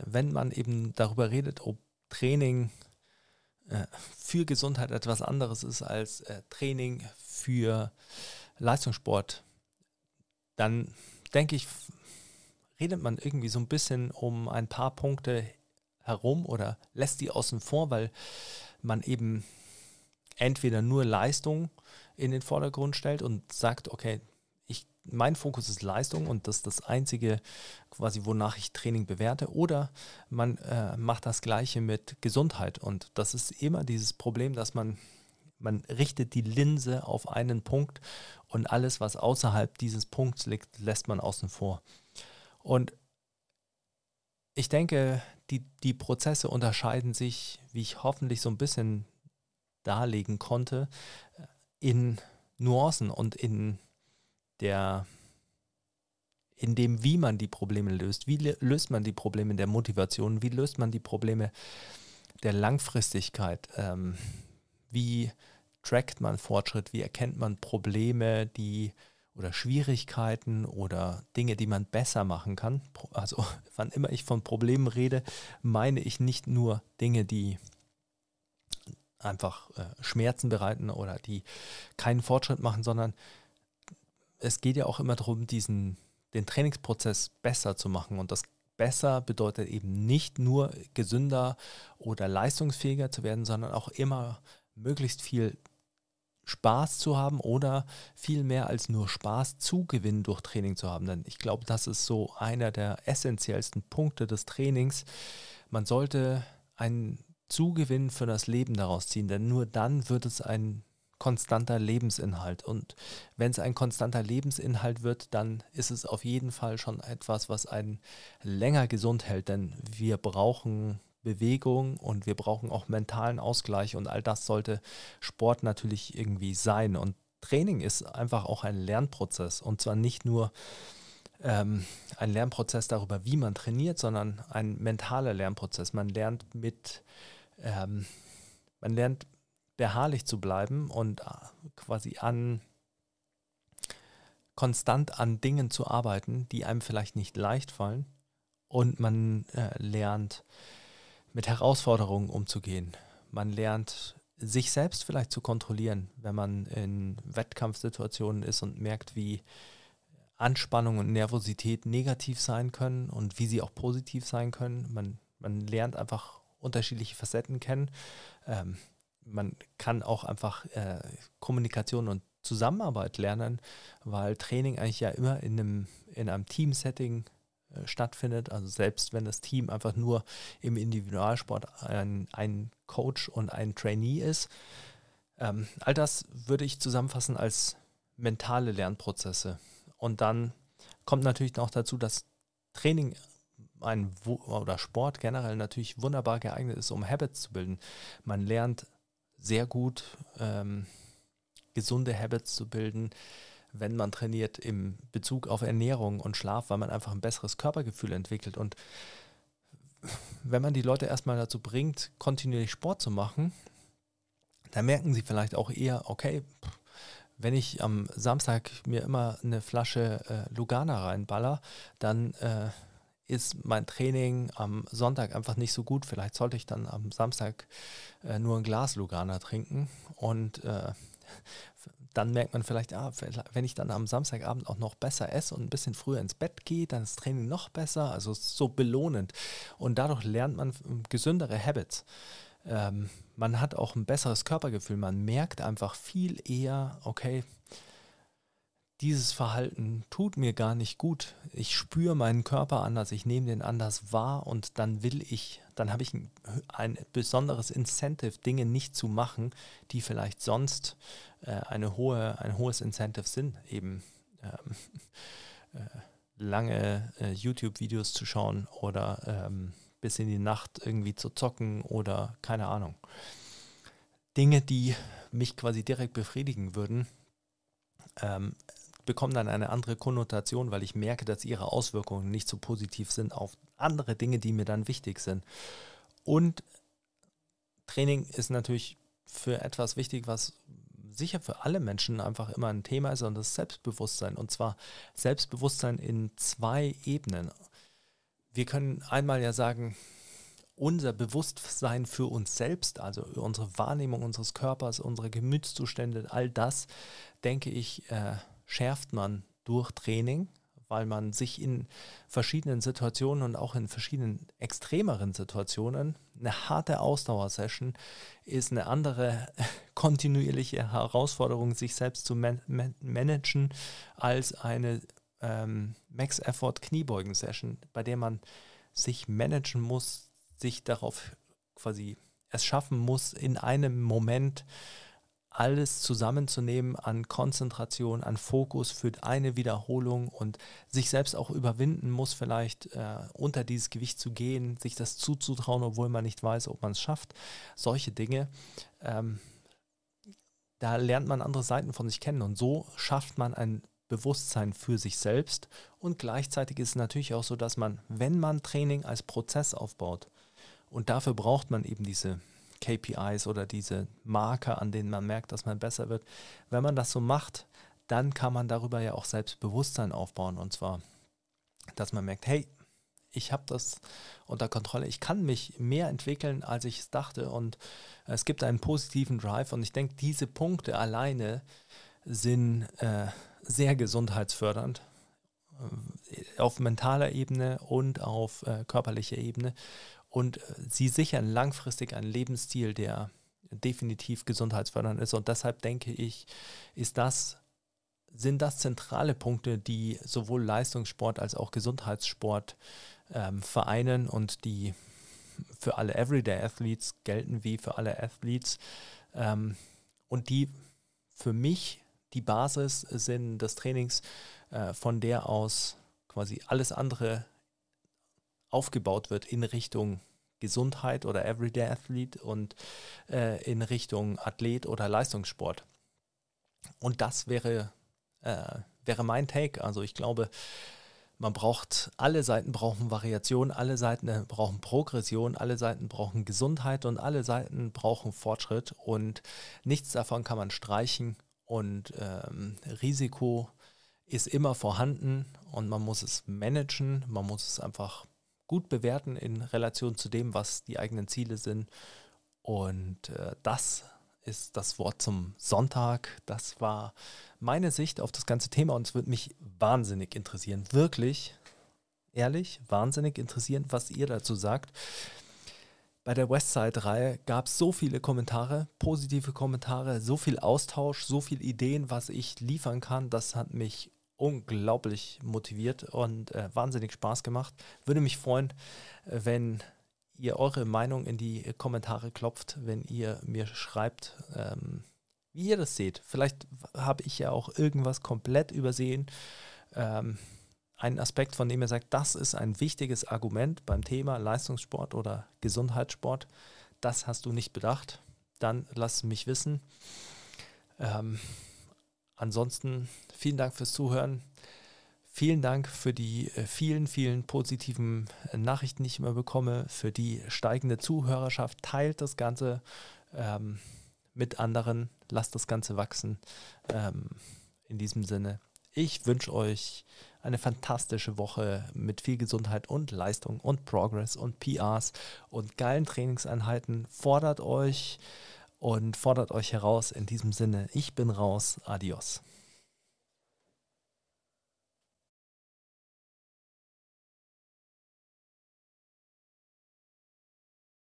wenn man eben darüber redet, ob Training äh, für Gesundheit etwas anderes ist als äh, Training für Leistungssport, dann denke ich, redet man irgendwie so ein bisschen um ein paar Punkte herum oder lässt die außen vor, weil man eben entweder nur Leistung in den Vordergrund stellt und sagt, okay, mein Fokus ist Leistung und das ist das Einzige, quasi, wonach ich Training bewerte. Oder man äh, macht das Gleiche mit Gesundheit. Und das ist immer dieses Problem, dass man, man richtet die Linse auf einen Punkt und alles, was außerhalb dieses Punkts liegt, lässt man außen vor. Und ich denke, die, die Prozesse unterscheiden sich, wie ich hoffentlich so ein bisschen darlegen konnte, in Nuancen und in Der, in dem, wie man die Probleme löst. Wie löst man die Probleme der Motivation? Wie löst man die Probleme der Langfristigkeit? Ähm, wie trackt man Fortschritt? Wie erkennt man Probleme, die oder Schwierigkeiten oder Dinge, die man besser machen kann? Also wann immer ich von Problemen rede, meine ich nicht nur Dinge, die einfach äh, Schmerzen bereiten oder die keinen Fortschritt machen, sondern es geht ja auch immer darum, diesen, den Trainingsprozess besser zu machen. Und das besser bedeutet eben nicht nur gesünder oder leistungsfähiger zu werden, sondern auch immer möglichst viel Spaß zu haben oder viel mehr als nur Spaß zu gewinnen durch Training zu haben. Denn ich glaube, das ist so einer der essentiellsten Punkte des Trainings. Man sollte einen Zugewinn für das Leben daraus ziehen, denn nur dann wird es ein konstanter Lebensinhalt. Und wenn es ein konstanter Lebensinhalt wird, dann ist es auf jeden Fall schon etwas, was einen länger gesund hält, denn wir brauchen Bewegung und wir brauchen auch mentalen Ausgleich und all das sollte Sport natürlich irgendwie sein. Und Training ist einfach auch ein Lernprozess und zwar nicht nur ähm, ein Lernprozess darüber, wie man trainiert, sondern ein mentaler Lernprozess. Man lernt mit, ähm, man lernt beharrlich zu bleiben und quasi an konstant an Dingen zu arbeiten, die einem vielleicht nicht leicht fallen, und man äh, lernt mit Herausforderungen umzugehen. Man lernt sich selbst vielleicht zu kontrollieren, wenn man in Wettkampfsituationen ist und merkt, wie Anspannung und Nervosität negativ sein können und wie sie auch positiv sein können. Man, man lernt einfach unterschiedliche Facetten kennen. Ähm, Man kann auch einfach äh, Kommunikation und Zusammenarbeit lernen, weil Training eigentlich ja immer in einem, in einem Team-Setting äh, stattfindet. Also selbst wenn das Team einfach nur im Individualsport ein, ein Coach und ein Trainee ist. Ähm, all das würde ich zusammenfassen als mentale Lernprozesse. Und dann kommt natürlich noch dazu, dass Training ein, oder Sport generell natürlich wunderbar geeignet ist, um Habits zu bilden. Man lernt sehr gut, ähm, gesunde Habits zu bilden, wenn man trainiert im Bezug auf Ernährung und Schlaf, weil man einfach ein besseres Körpergefühl entwickelt. Und wenn man die Leute erstmal dazu bringt, kontinuierlich Sport zu machen, dann merken sie vielleicht auch eher, okay, wenn ich am Samstag mir immer eine Flasche äh, Lugana reinballer, dann äh, ist mein Training am Sonntag einfach nicht so gut. Vielleicht sollte ich dann am Samstag äh, nur ein Glas Lugana trinken und äh, dann merkt man vielleicht, ah, wenn ich dann am Samstagabend auch noch besser esse und ein bisschen früher ins Bett gehe, dann ist Training noch besser. Also es ist so belohnend und dadurch lernt man gesündere Habits. Ähm, man hat auch ein besseres Körpergefühl, man merkt einfach viel eher, okay, dieses Verhalten tut mir gar nicht gut, ich spüre meinen Körper anders, ich nehme den anders wahr und dann will ich, dann habe ich ein, ein besonderes Incentive, Dinge nicht zu machen, die vielleicht sonst äh, eine hohe, ein hohes Incentive sind, eben ähm, äh, lange äh, YouTube-Videos zu schauen oder ähm, bis in die Nacht irgendwie zu zocken oder keine Ahnung. Dinge, die mich quasi direkt befriedigen würden, ähm, bekommen dann eine andere Konnotation, weil ich merke, dass ihre Auswirkungen nicht so positiv sind auf andere Dinge, die mir dann wichtig sind. Und Training ist natürlich für etwas wichtig, was sicher für alle Menschen einfach immer ein Thema ist, und das ist Selbstbewusstsein. Und zwar Selbstbewusstsein in zwei Ebenen. Wir können einmal ja sagen, unser Bewusstsein für uns selbst, also unsere Wahrnehmung unseres Körpers, unsere Gemütszustände, all das, denke ich, äh, schärft man durch Training, weil man sich in verschiedenen Situationen und auch in verschiedenen extremeren Situationen, eine harte Ausdauersession ist eine andere kontinuierliche Herausforderung, sich selbst zu man- man- managen, als eine Max-Effort-Kniebeugen-Session, bei der man sich managen muss, sich darauf quasi es schaffen muss, in einem Moment alles zusammenzunehmen an Konzentration, an Fokus für eine Wiederholung und sich selbst auch überwinden muss, vielleicht äh, unter dieses Gewicht zu gehen, sich das zuzutrauen, obwohl man nicht weiß, ob man es schafft. Solche Dinge. Ähm, da lernt man andere Seiten von sich kennen und so schafft man ein Bewusstsein für sich selbst und gleichzeitig ist es natürlich auch so, dass man, wenn man Training als Prozess aufbaut und dafür braucht man eben diese K P Is oder diese Marker, an denen man merkt, dass man besser wird, wenn man das so macht, dann kann man darüber ja auch Selbstbewusstsein aufbauen und zwar, dass man merkt, hey, ich habe das unter Kontrolle, ich kann mich mehr entwickeln, als ich es dachte und es gibt einen positiven Drive und ich denke, diese Punkte alleine sind äh, sehr gesundheitsfördernd auf mentaler Ebene und auf äh, körperlicher Ebene und äh, sie sichern langfristig einen Lebensstil, der definitiv gesundheitsfördernd ist und deshalb denke ich, ist das, sind das zentrale Punkte, die sowohl Leistungssport als auch Gesundheitssport ähm, vereinen und die für alle Everyday Athletes gelten wie für alle Athletes ähm, und die für mich die Basis sind des Trainings, äh, von der aus quasi alles andere aufgebaut wird in Richtung Gesundheit oder Everyday Athlete und äh, in Richtung Athlet oder Leistungssport. Und das wäre, äh, wäre mein Take. Also ich glaube, man braucht, alle Seiten brauchen Variation, alle Seiten brauchen Progression, alle Seiten brauchen Gesundheit und alle Seiten brauchen Fortschritt und nichts davon kann man streichen. Und ähm, Risiko ist immer vorhanden und man muss es managen, man muss es einfach gut bewerten in Relation zu dem, was die eigenen Ziele sind. Und äh, das ist das Wort zum Sonntag. Das war meine Sicht auf das ganze Thema und es würde mich wahnsinnig interessieren, wirklich, ehrlich, wahnsinnig interessieren, was ihr dazu sagt. Bei der Westside-Reihe gab es so viele Kommentare, positive Kommentare, so viel Austausch, so viele Ideen, was ich liefern kann. Das hat mich unglaublich motiviert und äh, wahnsinnig Spaß gemacht. Würde mich freuen, wenn ihr eure Meinung in die Kommentare klopft, wenn ihr mir schreibt, ähm, wie ihr das seht. Vielleicht habe ich ja auch irgendwas komplett übersehen. Ähm, Ein Aspekt, von dem er sagt, das ist ein wichtiges Argument beim Thema Leistungssport oder Gesundheitssport, das hast du nicht bedacht, dann lass mich wissen. Ähm, ansonsten vielen Dank fürs Zuhören, vielen Dank für die vielen, vielen positiven Nachrichten, die ich immer bekomme, für die steigende Zuhörerschaft, teilt das Ganze, ähm, mit anderen, lasst das Ganze wachsen. Ähm, in diesem Sinne, ich wünsche euch eine fantastische Woche mit viel Gesundheit und Leistung und Progress und P Rs und geilen Trainingseinheiten. Fordert euch und fordert euch heraus. In diesem Sinne, ich bin raus. Adios.